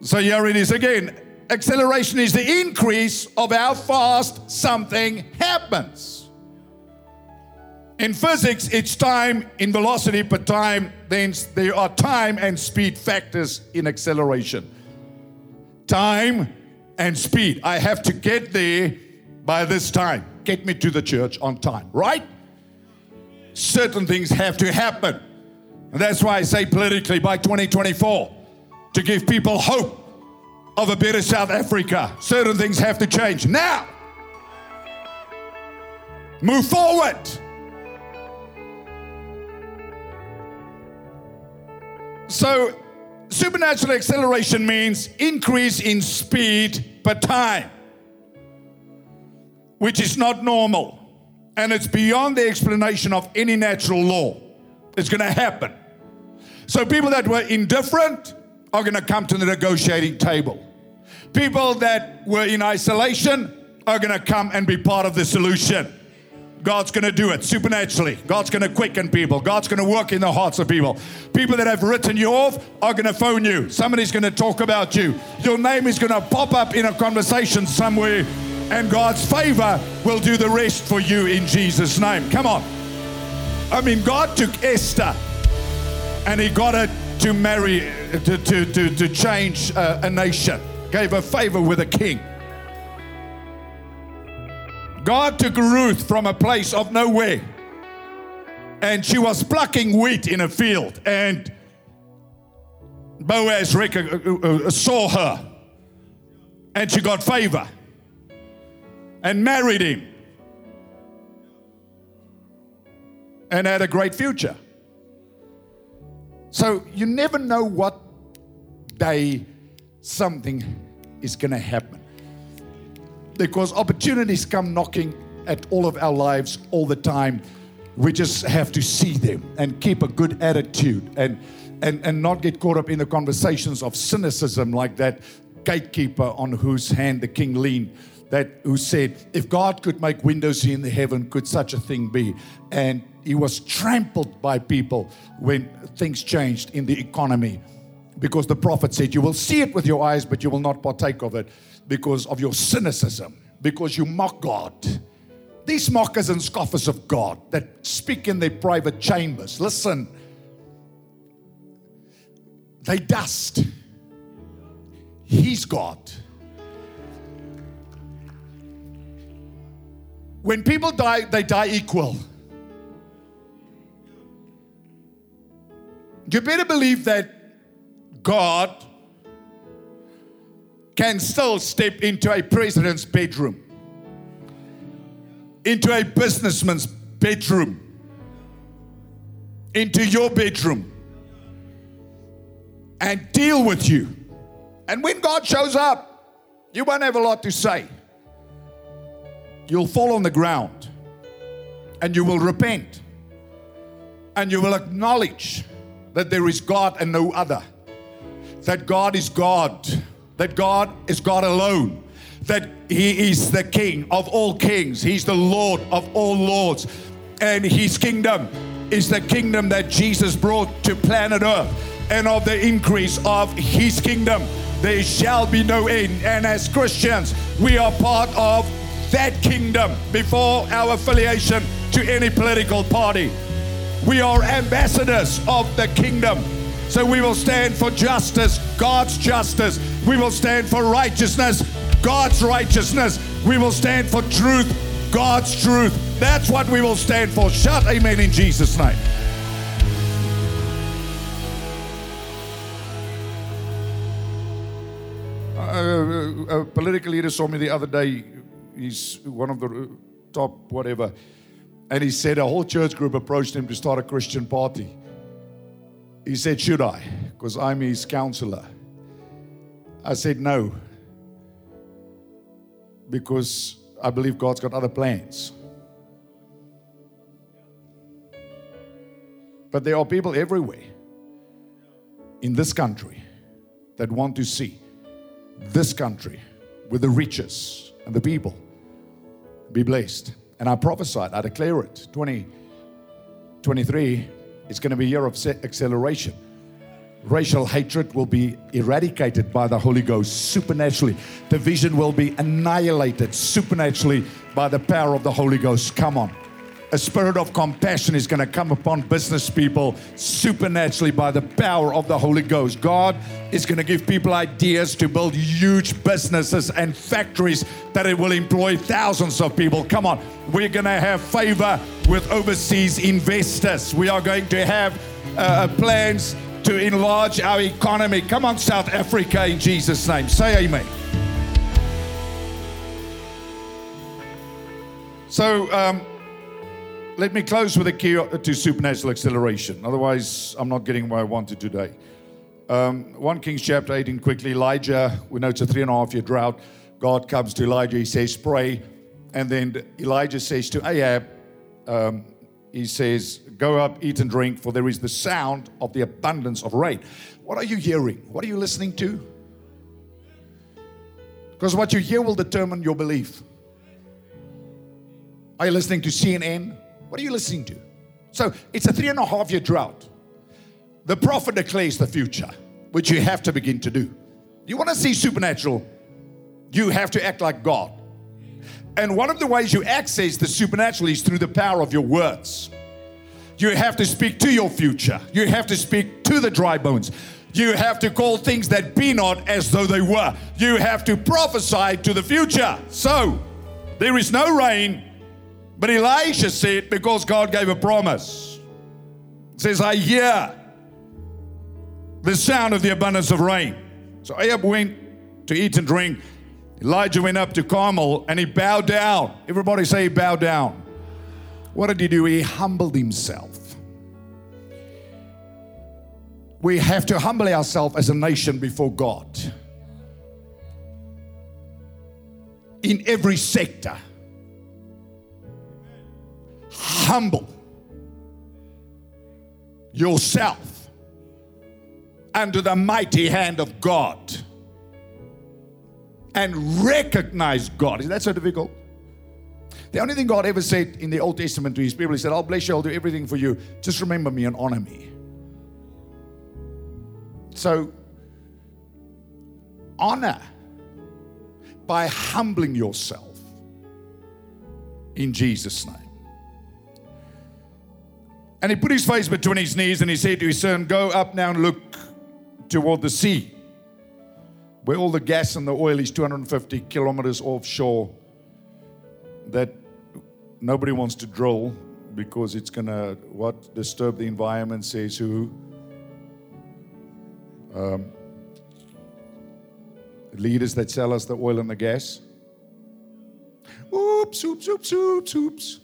So here it is again. Acceleration is the increase of how fast something happens. In physics, it's time in velocity per time. Then there are time and speed factors in acceleration. Time and speed. I have to get there by this time. Get me to the church on time, right? Certain things have to happen. And that's why I say politically by 2024, to give people hope of a better South Africa, certain things have to change. Now, move forward. So, supernatural acceleration means increase in speed per time, which is not normal. And it's beyond the explanation of any natural law. It's going to happen. So people that were indifferent are going to come to the negotiating table. People that were in isolation are going to come and be part of the solution. God's going to do it supernaturally. God's going to quicken people. God's going to work in the hearts of people. People that have written you off are going to phone you. Somebody's going to talk about you. Your name is going to pop up in a conversation somewhere, and God's favor will do the rest for you in Jesus' name. Come on. I mean, God took Esther and he got her to marry, to change a nation. Gave her favor with a king. God took Ruth from a place of nowhere, and she was plucking wheat in a field, and Boaz saw her, and she got favor and married him and had a great future. So you never know what day something is going to happen. Because opportunities come knocking at all of our lives all the time. We just have to see them and keep a good attitude and not get caught up in the conversations of cynicism like that gatekeeper on whose hand the king leaned, who said, if God could make windows in the heaven, could such a thing be? And he was trampled by people when things changed in the economy. Because the prophet said, you will see it with your eyes, but you will not partake of it because of your cynicism, because you mock God. These mockers and scoffers of God that speak in their private chambers, listen, they dust. He's God. When people die, they die equal. You better believe that God can still step into a president's bedroom, into a businessman's bedroom, into your bedroom, and deal with you. And when God shows up, you won't have a lot to say. You'll fall on the ground, and you will repent, and you will acknowledge that there is God and no other. That God is God, that God is God alone, that He is the King of all kings. He's the Lord of all lords. And His kingdom is the kingdom that Jesus brought to planet Earth. And of the increase of His kingdom, there shall be no end. And as Christians, we are part of that kingdom before our affiliation to any political party. We are ambassadors of the kingdom. So we will stand for justice, God's justice. We will stand for righteousness, God's righteousness. We will stand for truth, God's truth. That's what we will stand for. Shout amen in Jesus' name. A political leader saw me the other day. He's one of the top whatever. And he said a whole church group approached him to start a Christian party. He said, should I? Because I'm his counselor. I said, no. Because I believe God's got other plans. But there are people everywhere in this country that want to see this country with the riches and the people be blessed. And I prophesied, I declare it, 2023, it's going to be a year of acceleration. Racial hatred will be eradicated by the Holy Ghost supernaturally. Division will be annihilated supernaturally by the power of the Holy Ghost. Come on. A spirit of compassion is going to come upon business people supernaturally by the power of the Holy Ghost. God is going to give people ideas to build huge businesses and factories that it will employ thousands of people. Come on. We're going to have favor with overseas investors. We are going to have plans to enlarge our economy. Come on, South Africa, in Jesus' name. Say amen. So, let me close with a key to supernatural acceleration. Otherwise, I'm not getting where I wanted today. 1 Kings chapter 18, quickly. Elijah, we know it's a 3.5-year drought. God comes to Elijah. He says, pray. And then Elijah says to Ahab, he says, go up, eat and drink, for there is the sound of the abundance of rain. What are you hearing? What are you listening to? Because what you hear will determine your belief. Are you listening to CNN? What are you listening to? So it's a 3.5-year drought. The prophet declares the future, which you have to begin to do. You want to see supernatural, you have to act like God. And one of the ways you access the supernatural is through the power of your words. You have to speak to your future. You have to speak to the dry bones. You have to call things that be not as though they were. You have to prophesy to the future. So there is no rain. But Elisha said, because God gave a promise, it says, I hear the sound of the abundance of rain. So Ahab went to eat and drink. Elijah went up to Carmel and he bowed down. Everybody say, bow down. What did he do? He humbled himself. We have to humble ourselves as a nation before God. In every sector. Humble yourself under the mighty hand of God and recognize God. Is that so difficult? The only thing God ever said in the Old Testament to his people, he said, I'll bless you, I'll do everything for you. Just remember me and honor me. So, honor by humbling yourself in Jesus' name. And he put his face between his knees and he said to his son, go up now and look toward the sea, where all the gas and the oil is 250 kilometers offshore that nobody wants to drill because it's going to, what, disturb the environment, says who? Leaders that sell us the oil and the gas. Oops, oops, oops, oops, oops.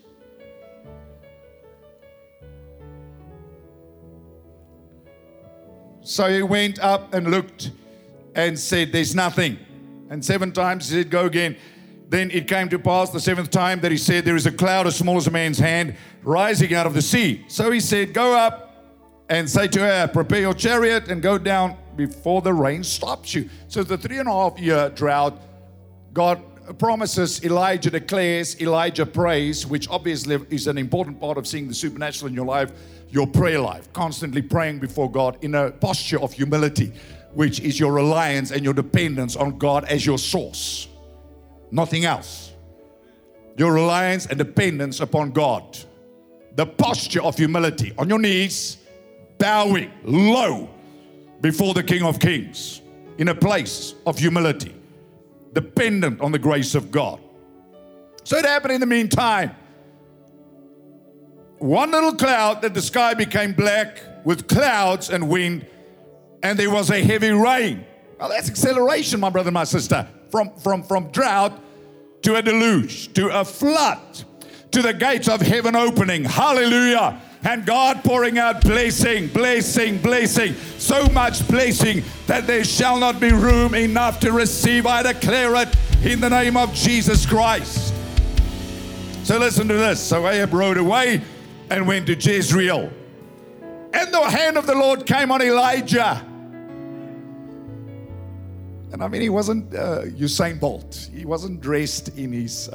So he went up and looked and said, there's nothing. And 7 times he said, go again. Then it came to pass the 7th time that he said, there is a cloud as small as a man's hand rising out of the sea. So he said, go up and say to her, prepare your chariot and go down before the rain stops you. So the 3.5-year drought, God promises, Elijah declares, Elijah prays, which obviously is an important part of seeing the supernatural in your life, your prayer life, constantly praying before God in a posture of humility. which is your reliance and your dependence on God as your source. Nothing else. Your reliance and dependence upon God. The posture of humility, on your knees, bowing low before the King of Kings, in a place of humility, dependent on the grace of God. So it happened in the meantime. One little cloud, that the sky became black with clouds and wind, and there was a heavy rain. Well, that's acceleration, my brother and my sister. From drought to a deluge, to a flood, to the gates of heaven opening. Hallelujah. And God pouring out blessing, blessing, blessing. So much blessing that there shall not be room enough to receive. I declare it in the name of Jesus Christ. So listen to this. So Ahab rode away and went to Jezreel. And the hand of the Lord came on Elijah. And I mean, he wasn't Usain Bolt. He wasn't dressed in his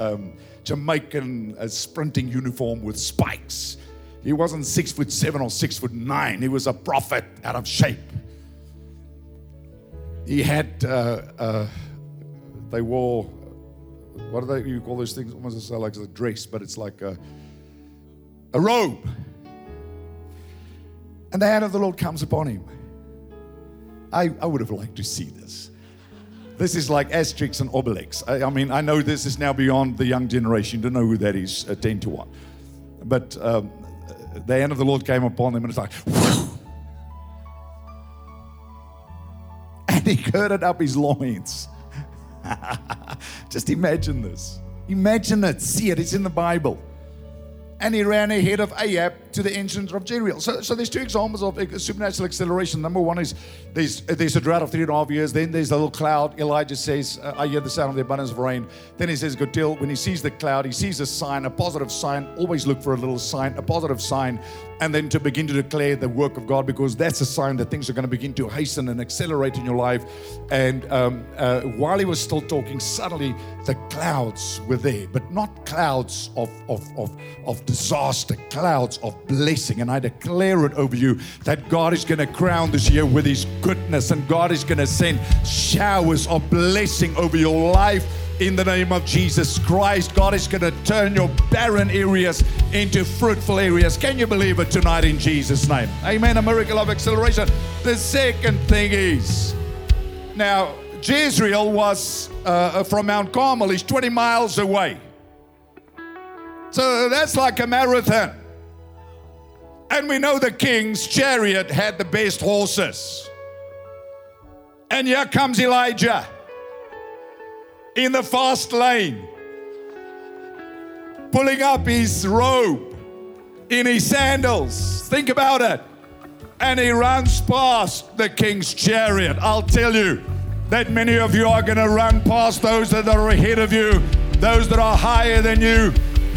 Jamaican sprinting uniform with spikes. He wasn't 6'7" or 6'9". He was a prophet out of shape. He had, they wore, what do they, you call those things? Almost like a dress, but it's like a robe. And the hand of the Lord comes upon him. I would have liked to see this. This is like Asterix and Obelix. I mean, I know this is now beyond the young generation. Don't know who that is, 10 to 1. But the hand of the Lord came upon them, and it's like, whew! And he girded up his loins. Just imagine this. Imagine it. See it. It's in the Bible. And he ran ahead of Ahab to the entrance of Jezreel. So there's two examples of supernatural acceleration. Number one is there's a drought of 3.5 years. Then there's the little cloud. Elijah says, I hear the sound of the abundance of rain. Then he says, go till. When he sees the cloud, he sees a sign, a positive sign. Always look for a little sign, a positive sign. And then to begin to declare the work of God, because that's a sign that things are going to begin to hasten and accelerate in your life. And while he was still talking, suddenly the clouds were there. But not clouds of disaster, clouds of blessing. And I declare it over you that God is going to crown this year with his goodness, and God is going to send showers of blessing over your life in the name of Jesus Christ. God is going to turn your barren areas into fruitful areas. Can you believe it tonight in Jesus' name? Amen. A miracle of acceleration. The second thing is, now Jezreel was from Mount Carmel. It's 20 miles away. So that's like a marathon. And we know the king's chariot had the best horses. And here comes Elijah in the fast lane, pulling up his robe in his sandals. Think about it. And he runs past the king's chariot. I'll tell you that many of you are going to run past those that are ahead of you, those that are higher than you.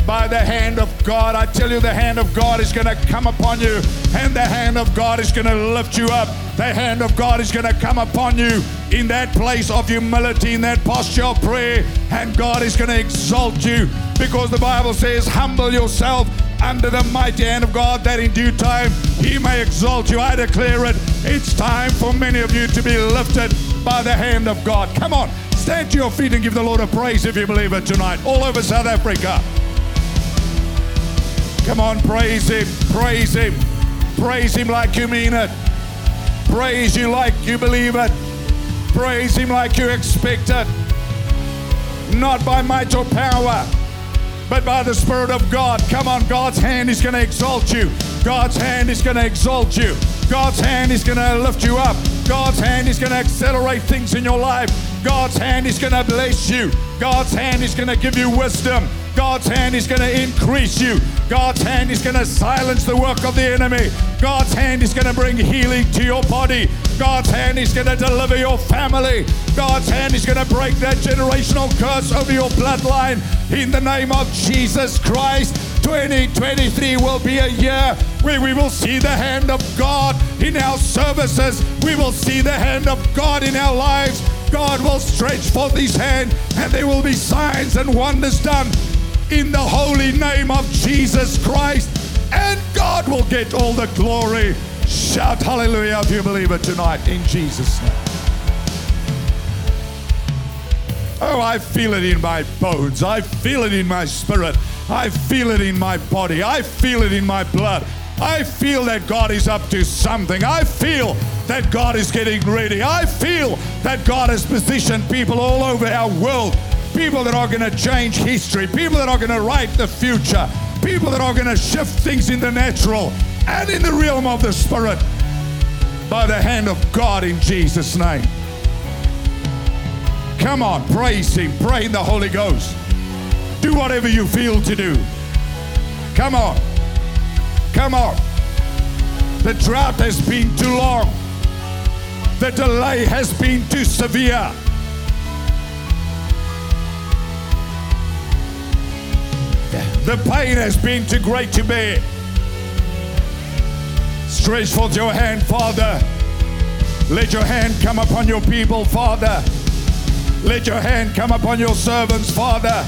By the hand of God, I tell you, the hand of God is going to come upon you, and the hand of God is going to lift you up. The hand of God is going to come upon you in that place of humility, in that posture of prayer, and God is going to exalt you, because the Bible says, humble yourself under the mighty hand of God, that in due time he may exalt you. I declare it, it's time for many of you to be lifted by the hand of God. Come on, stand to your feet and give the Lord a praise if you believe it tonight, all over South Africa. Come on, praise him, praise him, praise him like you mean it. Praise you like you believe it. Praise him like you expect it. Not by might or power, but by the Spirit of God. Come on, God's hand is going to exalt you. God's hand is going to exalt you. God's hand is going to lift you up. God's hand is going to accelerate things in your life. God's hand is going to bless you. God's hand is going to give you wisdom. God's hand is going to increase you. God's hand is going to silence the work of the enemy. God's hand is going to bring healing to your body. God's hand is going to deliver your family. God's hand is going to break that generational curse over your bloodline. In the name of Jesus Christ, 2023 will be a year where we will see the hand of God in our services. We will see the hand of God in our lives. God will stretch forth his hand, and there will be signs and wonders done in the holy name of Jesus Christ, and God will get all the glory. Shout hallelujah if you believe it tonight in Jesus' name. Oh, I feel it in my bones. I feel it in my spirit. I feel it in my body. I feel it in my blood. I feel that God is up to something. I feel that God is getting ready. I feel that God has positioned people all over our world. People that are going to change history. People that are going to write the future. People that are going to shift things in the natural and in the realm of the spirit by the hand of God in Jesus' name. Come on, praise Him. Pray in the Holy Ghost. Do whatever you feel to do. Come on. Come on. The drought has been too long. The delay has been too severe. The pain has been too great to bear. Stretch forth your hand, Father. Let your hand come upon your people, Father. Let your hand come upon your servants, Father.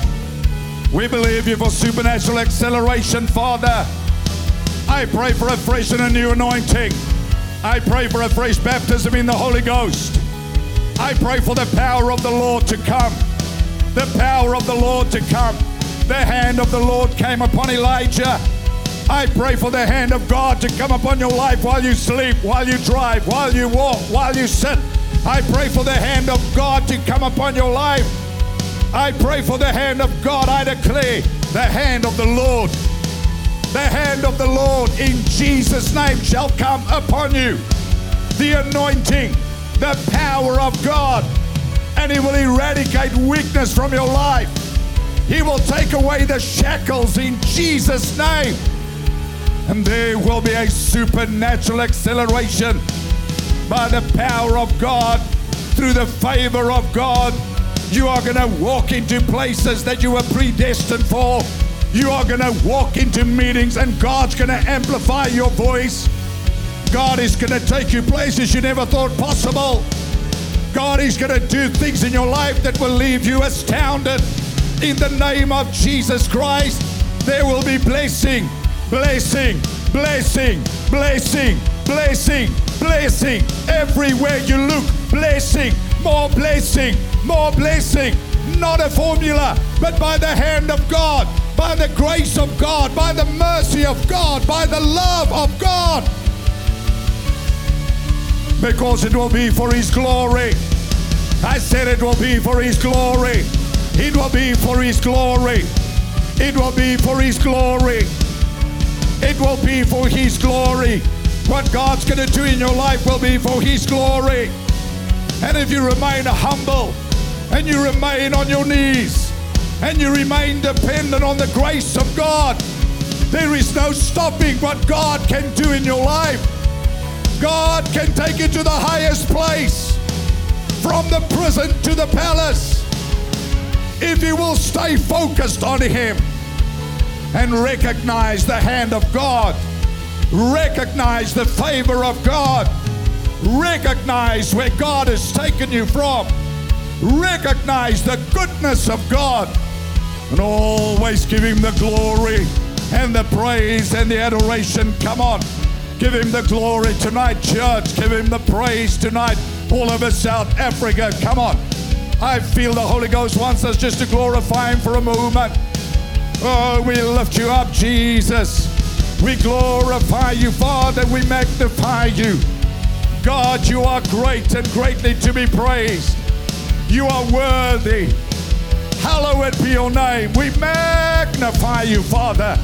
We believe you for supernatural acceleration, Father. I pray for a fresh and a new anointing. I pray for a fresh baptism in the Holy Ghost. I pray for the power of the Lord to come. The power of the Lord to come. The hand of the Lord came upon Elijah. I pray for the hand of God to come upon your life while you sleep, while you drive, while you walk, while you sit. I pray for the hand of God to come upon your life. I pray for the hand of God. I declare the hand of the Lord. The hand of the Lord in Jesus' name shall come upon you. The anointing, the power of God, and He will eradicate weakness from your life. He will take away the shackles in Jesus' name. And there will be a supernatural acceleration by the power of God, through the favor of God. You are going to walk into places that you were predestined for. You are going to walk into meetings, and God's going to amplify your voice. God is going to take you places you never thought possible. God is going to do things in your life that will leave you astounded. In the name of Jesus Christ, there will be blessing, blessing, blessing, blessing, blessing, blessing. Everywhere you look, blessing, more blessing, more blessing. Not a formula, but by the hand of God. By the grace of God, by the mercy of God, by the love of God. Because it will be for His glory. I said it will be for His glory. It will be for His glory. It will be for His glory. It will be for His glory. What God's going to do in your life will be for His glory. And if you remain humble, and you remain on your knees, and you remain dependent on the grace of God, there is no stopping what God can do in your life. God can take you to the highest place, from the prison to the palace, if you will stay focused on Him and recognize the hand of God, recognize the favor of God, recognize where God has taken you from, recognize the goodness of God. And always give Him the glory and the praise and the adoration. Come on, give Him the glory tonight, church. Give Him the praise tonight, all over South Africa. Come on. I feel the Holy Ghost wants us just to glorify Him for a moment. Oh, we lift you up, Jesus. We glorify you, Father. We magnify you. God, you are great and greatly to be praised. You are worthy. Hallowed be your name. We magnify you, Father.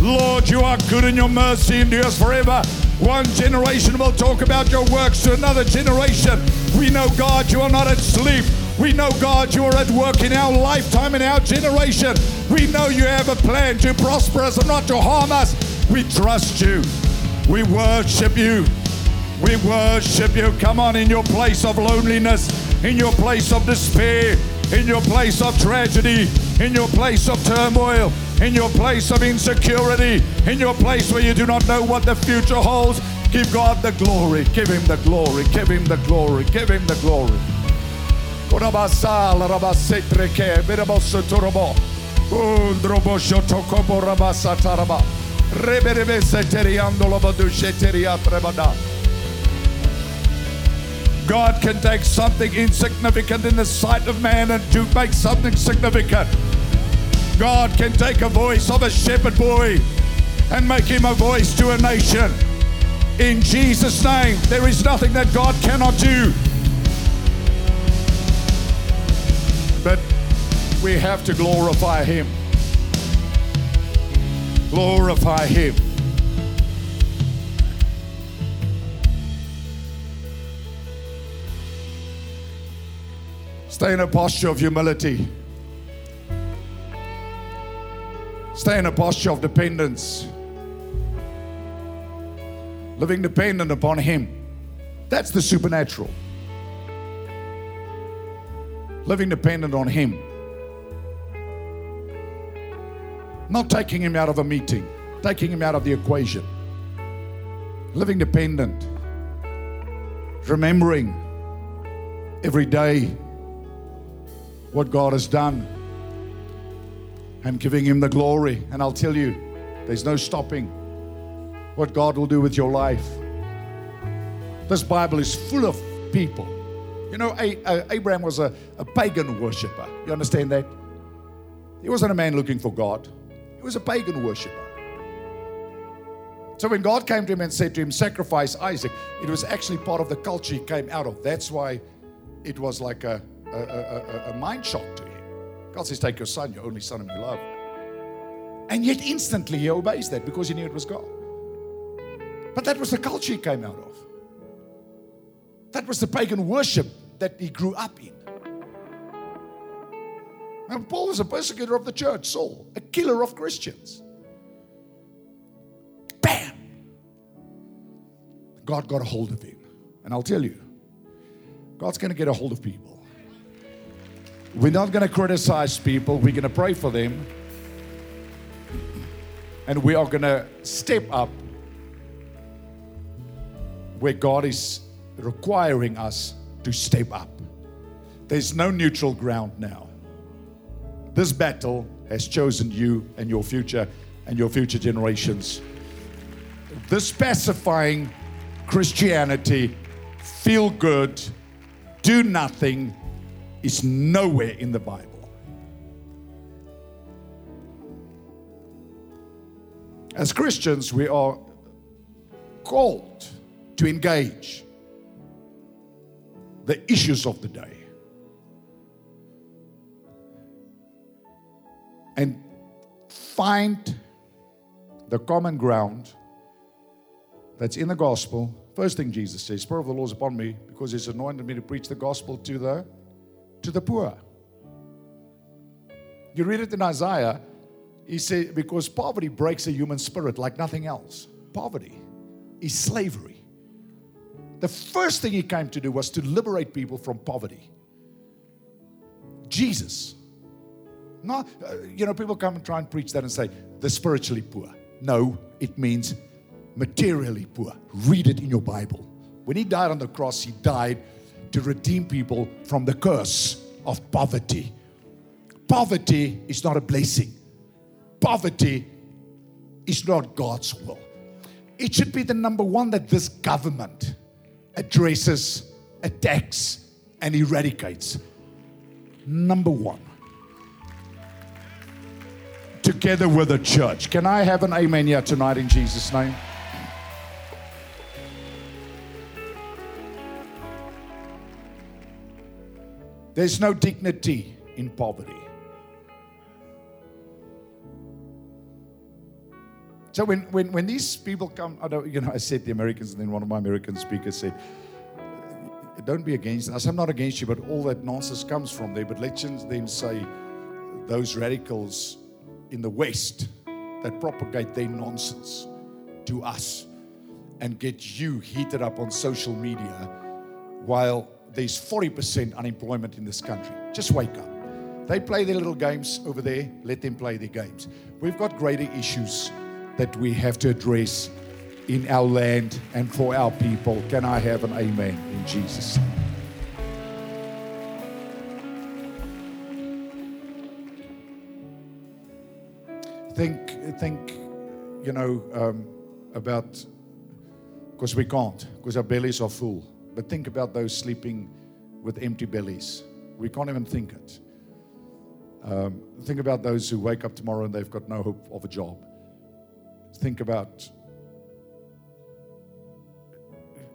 Lord, you are good and your mercy endures forever. One generation will talk about your works to another generation. We know, God, you are not at sleep. We know, God, you are at work in our lifetime, in our generation. We know you have a plan to prosper us and not to harm us. We trust you. We worship you. We worship you. Come on, in your place of loneliness, in your place of despair, in your place of tragedy, in your place of turmoil, in your place of insecurity, in your place where you do not know what the future holds, give God the glory. Give Him the glory. Give Him the glory. Give Him the glory. God can take something insignificant in the sight of man and to make something significant. God can take a voice of a shepherd boy and make him a voice to a nation. In Jesus' name, there is nothing that God cannot do. But we have to glorify Him. Glorify Him. Stay in a posture of humility. Stay in a posture of dependence. Living dependent upon Him. That's the supernatural. Living dependent on Him. Not taking Him out of a meeting. Taking Him out of the equation. Living dependent. Remembering every day what God has done. I'm giving Him the glory. And I'll tell you, there's no stopping what God will do with your life. This Bible is full of people. You know, Abraham was a pagan worshiper. You understand that? He wasn't a man looking for God. He was a pagan worshiper. So when God came to him and said to him, sacrifice Isaac, it was actually part of the culture he came out of. That's why it was like a mind shock to him. God says, take your son, your only son whom you love. And yet instantly he obeys that because he knew it was God. But that was the culture he came out of. That was the pagan worship that he grew up in. And Paul was a persecutor of the church, Saul, a killer of Christians. Bam! God got a hold of him. And I'll tell you, God's going to get a hold of people. We're not going to criticize people. We're going to pray for them. And we are going to step up where God is requiring us to step up. There's no neutral ground now. This battle has chosen you and your future generations. This pacifying Christianity, feel good, do nothing, is nowhere in the Bible. As Christians, we are called to engage the issues of the day. And find the common ground that's in the gospel. First thing Jesus says, Spirit of the Lord is upon me because He's anointed me to preach the gospel to the poor. You read it in Isaiah, he said, because poverty breaks a human spirit like nothing else. Poverty is slavery. The first thing He came to do was to liberate people from poverty. Jesus. Not, people come and try and preach that and say, the spiritually poor. No, it means materially poor. Read it in your Bible. When He died on the cross, He died to redeem people from the curse of poverty. Poverty is not a blessing. Poverty is not God's will. It should be the number one that this government addresses, attacks, and eradicates. Number one. Together with the church. Can I have an amen here tonight in Jesus' name? There's no dignity in poverty. So when these people come, I said the Americans, and then one of my American speakers said, don't be against us. I'm not against you, but all that nonsense comes from there. But let's then say those radicals in the West that propagate their nonsense to us and get you heated up on social media while there's 40% unemployment in this country. Just wake up. They play their little games over there. Let them play their games. We've got greater issues that we have to address in our land and for our people. Can I have an amen in Jesus' name? Think about, because we can't, because our bellies are full. But think about those sleeping with empty bellies. We can't even think it. Think about those who wake up tomorrow and they've got no hope of a job. Think about,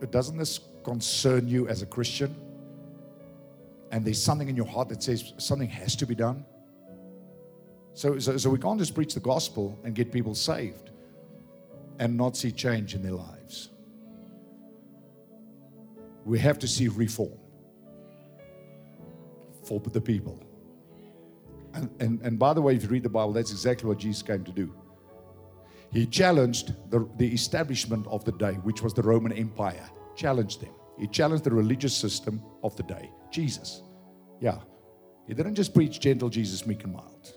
doesn't this concern you as a Christian? And there's something in your heart that says something has to be done. So we can't just preach the gospel and get people saved and not see change in their lives. We have to see reform for the people. And by the way, if you read the Bible, that's exactly what Jesus came to do. He challenged the establishment of the day, which was the Roman Empire. Challenged them. He challenged the religious system of the day. Jesus. Yeah. He didn't just preach gentle Jesus, meek and mild.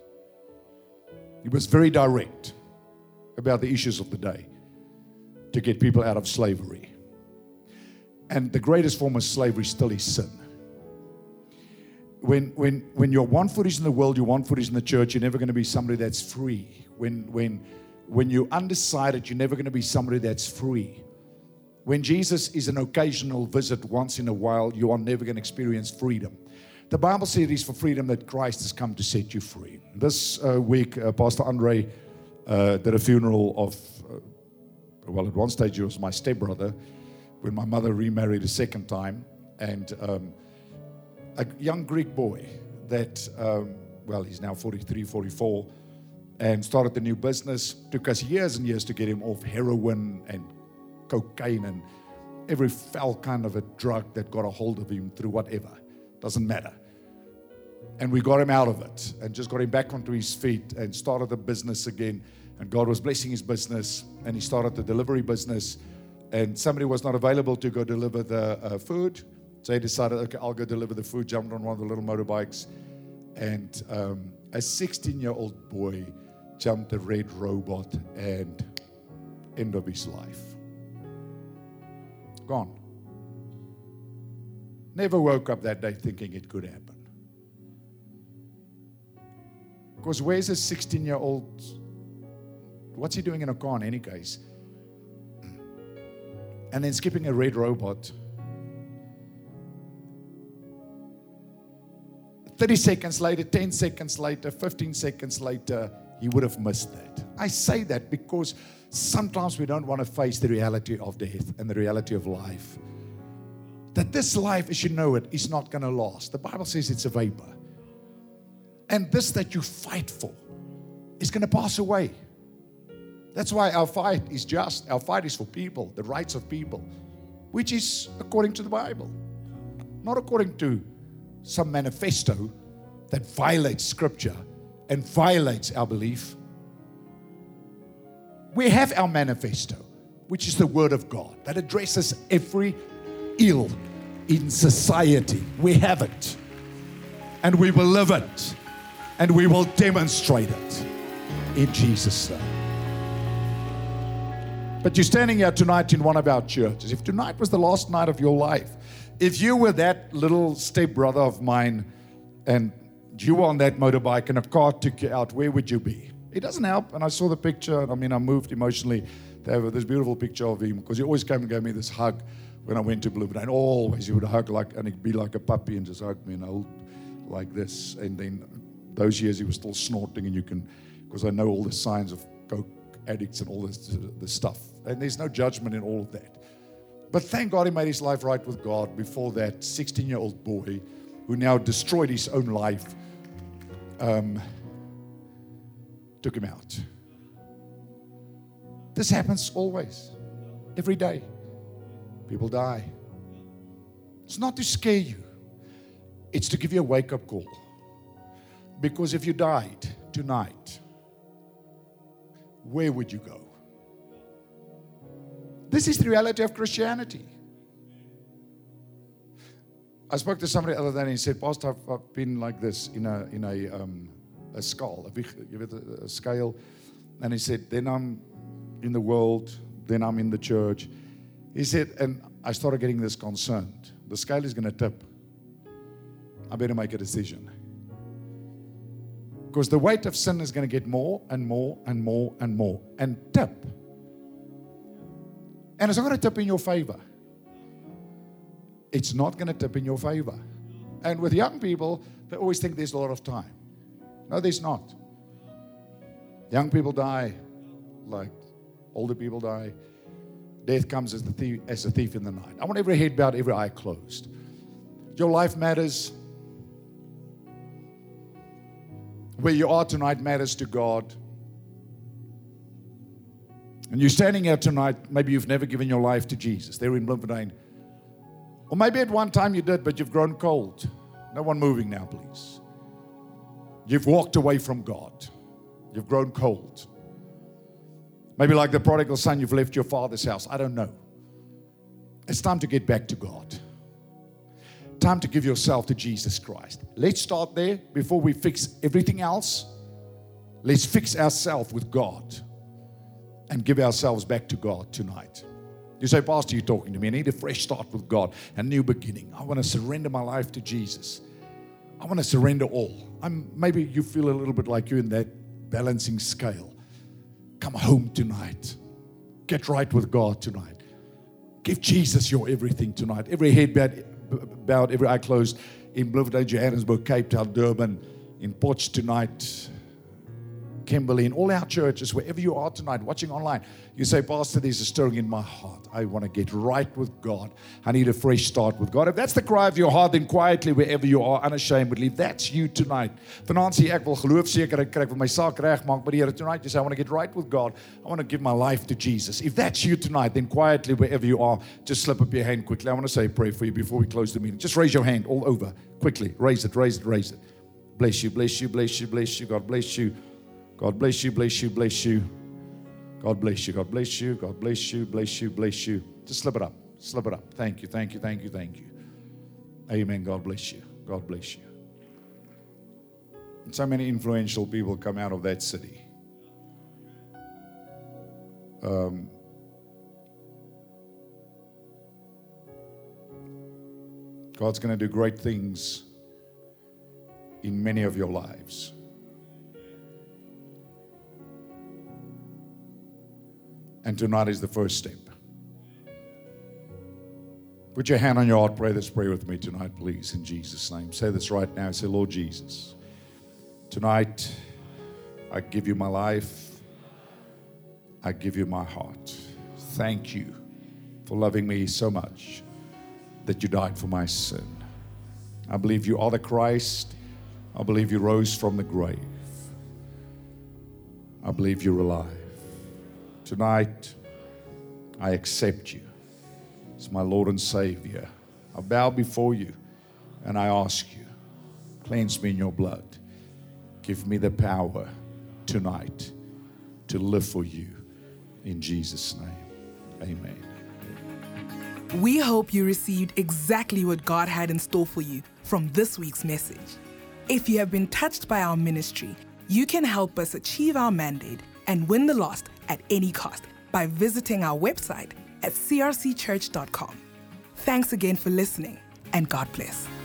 He was very direct about the issues of the day to get people out of slavery. And the greatest form of slavery still is sin. When your one foot is in the world, your one foot is in the church, you're never going to be somebody that's free. When you're undecided, you're never going to be somebody that's free. When Jesus is an occasional visit once in a while, you are never going to experience freedom. The Bible says it is for freedom that Christ has come to set you free. This week, Pastor Andre did a funeral of, at one stage it was my stepbrother, when my mother remarried a second time, and a young Greek boy that, he's now 43, 44, and started a new business. Took us years and years to get him off heroin and cocaine and every foul kind of a drug that got a hold of him through whatever. Doesn't matter. And we got him out of it and just got him back onto his feet and started a business again. And God was blessing his business, and he started the delivery business. And somebody was not available to go deliver the food. So he decided, okay, I'll go deliver the food, jumped on one of the little motorbikes. And a 16-year-old boy jumped a red robot and end of his life. Gone. Never woke up that day thinking it could happen. Because where's a 16-year-old? What's he doing in a car in any case? And then skipping a red robot. 30 seconds later, 10 seconds later, 15 seconds later, he would have missed that. I say that because sometimes we don't want to face the reality of death and the reality of life. That this life, as you know it, is not going to last. The Bible says it's a vapor. And this that you fight for is going to pass away. That's why our fight is just. Our fight is for people, the rights of people, which is according to the Bible, not according to some manifesto that violates Scripture and violates our belief. We have our manifesto, which is the Word of God, that addresses every ill in society. We have it, and we will live it, and we will demonstrate it in Jesus' name. But you're standing here tonight in one of our churches. If tonight was the last night of your life, if you were that little stepbrother of mine and you were on that motorbike and a car took you out, where would you be? It doesn't help. And I saw the picture. And I moved emotionally. They have this beautiful picture of him because he always came and gave me this hug when I went to Bloomfield. And always he would hug and he'd be like a puppy and just hug me and hold like this. And then those years he was still snorting because I know all the signs of coke addicts and all this stuff. And there's no judgment in all of that. But thank God he made his life right with God before that 16-year-old boy who now destroyed his own life took him out. This happens always. Every day. People die. It's not to scare you. It's to give you a wake-up call. Because if you died tonight, where would you go? This is the reality of Christianity. I spoke to somebody the other day and he said, Pastor, I've been like this in a skull, a scale. And he said, then I'm in the world, then I'm in the church. He said, and I started getting this concerned. The scale is going to tip. I better make a decision. Because the weight of sin is going to get more and more and more and more. And tip. And it's not going to tip in your favor. It's not going to tip in your favor. And with young people, they always think there's a lot of time. No, there's not. Young people die like older people die. Death comes as a thief in the night. I want every head bowed, every eye closed. Your life matters. Where you are tonight matters to God. And you're standing here tonight, maybe you've never given your life to Jesus. They're in Bloomfield. Or maybe at one time you did, but you've grown cold. No one moving now, please. You've walked away from God. You've grown cold. Maybe like the prodigal son, you've left your father's house. I don't know. It's time to get back to God. Time to give yourself to Jesus Christ. Let's start there before we fix everything else. Let's fix ourselves with God and give ourselves back to God tonight. You say, Pastor, you're talking to me. I need a fresh start with God, a new beginning. I want to surrender my life to Jesus. I want to surrender all. Maybe you feel a little bit like you're in that balancing scale. Come home tonight. Get right with God tonight. Give Jesus your everything tonight. Every head bowed, every eye closed. In Bloemfontein, Johannesburg, Cape Town, Durban, in Potch tonight, Kimberley, in all our churches, wherever you are tonight, watching online, you say, Pastor, there's a stirring in my heart. I want to get right with God. I need a fresh start with God. If that's the cry of your heart, then quietly, wherever you are, unashamedly, that's you tonight. Finansie, ek wil geloofsekerheid kry, wil my saak regmaak by die Here tonight. You say, I want to get right with God. I want to give my life to Jesus. If that's you tonight, then quietly, wherever you are, just slip up your hand quickly. I want to say a prayer for you before we close the meeting. Just raise your hand all over, quickly. Raise it, raise it, raise it. Bless you, bless you, bless you, bless you. God bless you. God bless you, bless you, bless you. God bless you, God bless you, God bless you, bless you, bless you. Just slip it up, slip it up. Thank you, thank you, thank you, thank you. Amen, God bless you, God bless you. And so many influential people come out of that city. God's going to do great things in many of your lives. And tonight is the first step. Put your hand on your heart. Pray this prayer with me tonight, please, in Jesus' name. Say this right now. Say, Lord Jesus, tonight I give you my life. I give you my heart. Thank you for loving me so much that you died for my sin. I believe you are the Christ. I believe you rose from the grave. I believe you're alive. Tonight, I accept you as my Lord and Savior. I bow before you and I ask you, cleanse me in your blood. Give me the power tonight to live for you. In Jesus' name, amen. We hope you received exactly what God had in store for you from this week's message. If you have been touched by our ministry, you can help us achieve our mandate and win the lost at any cost by visiting our website at crcchurch.com. Thanks again for listening, and God bless.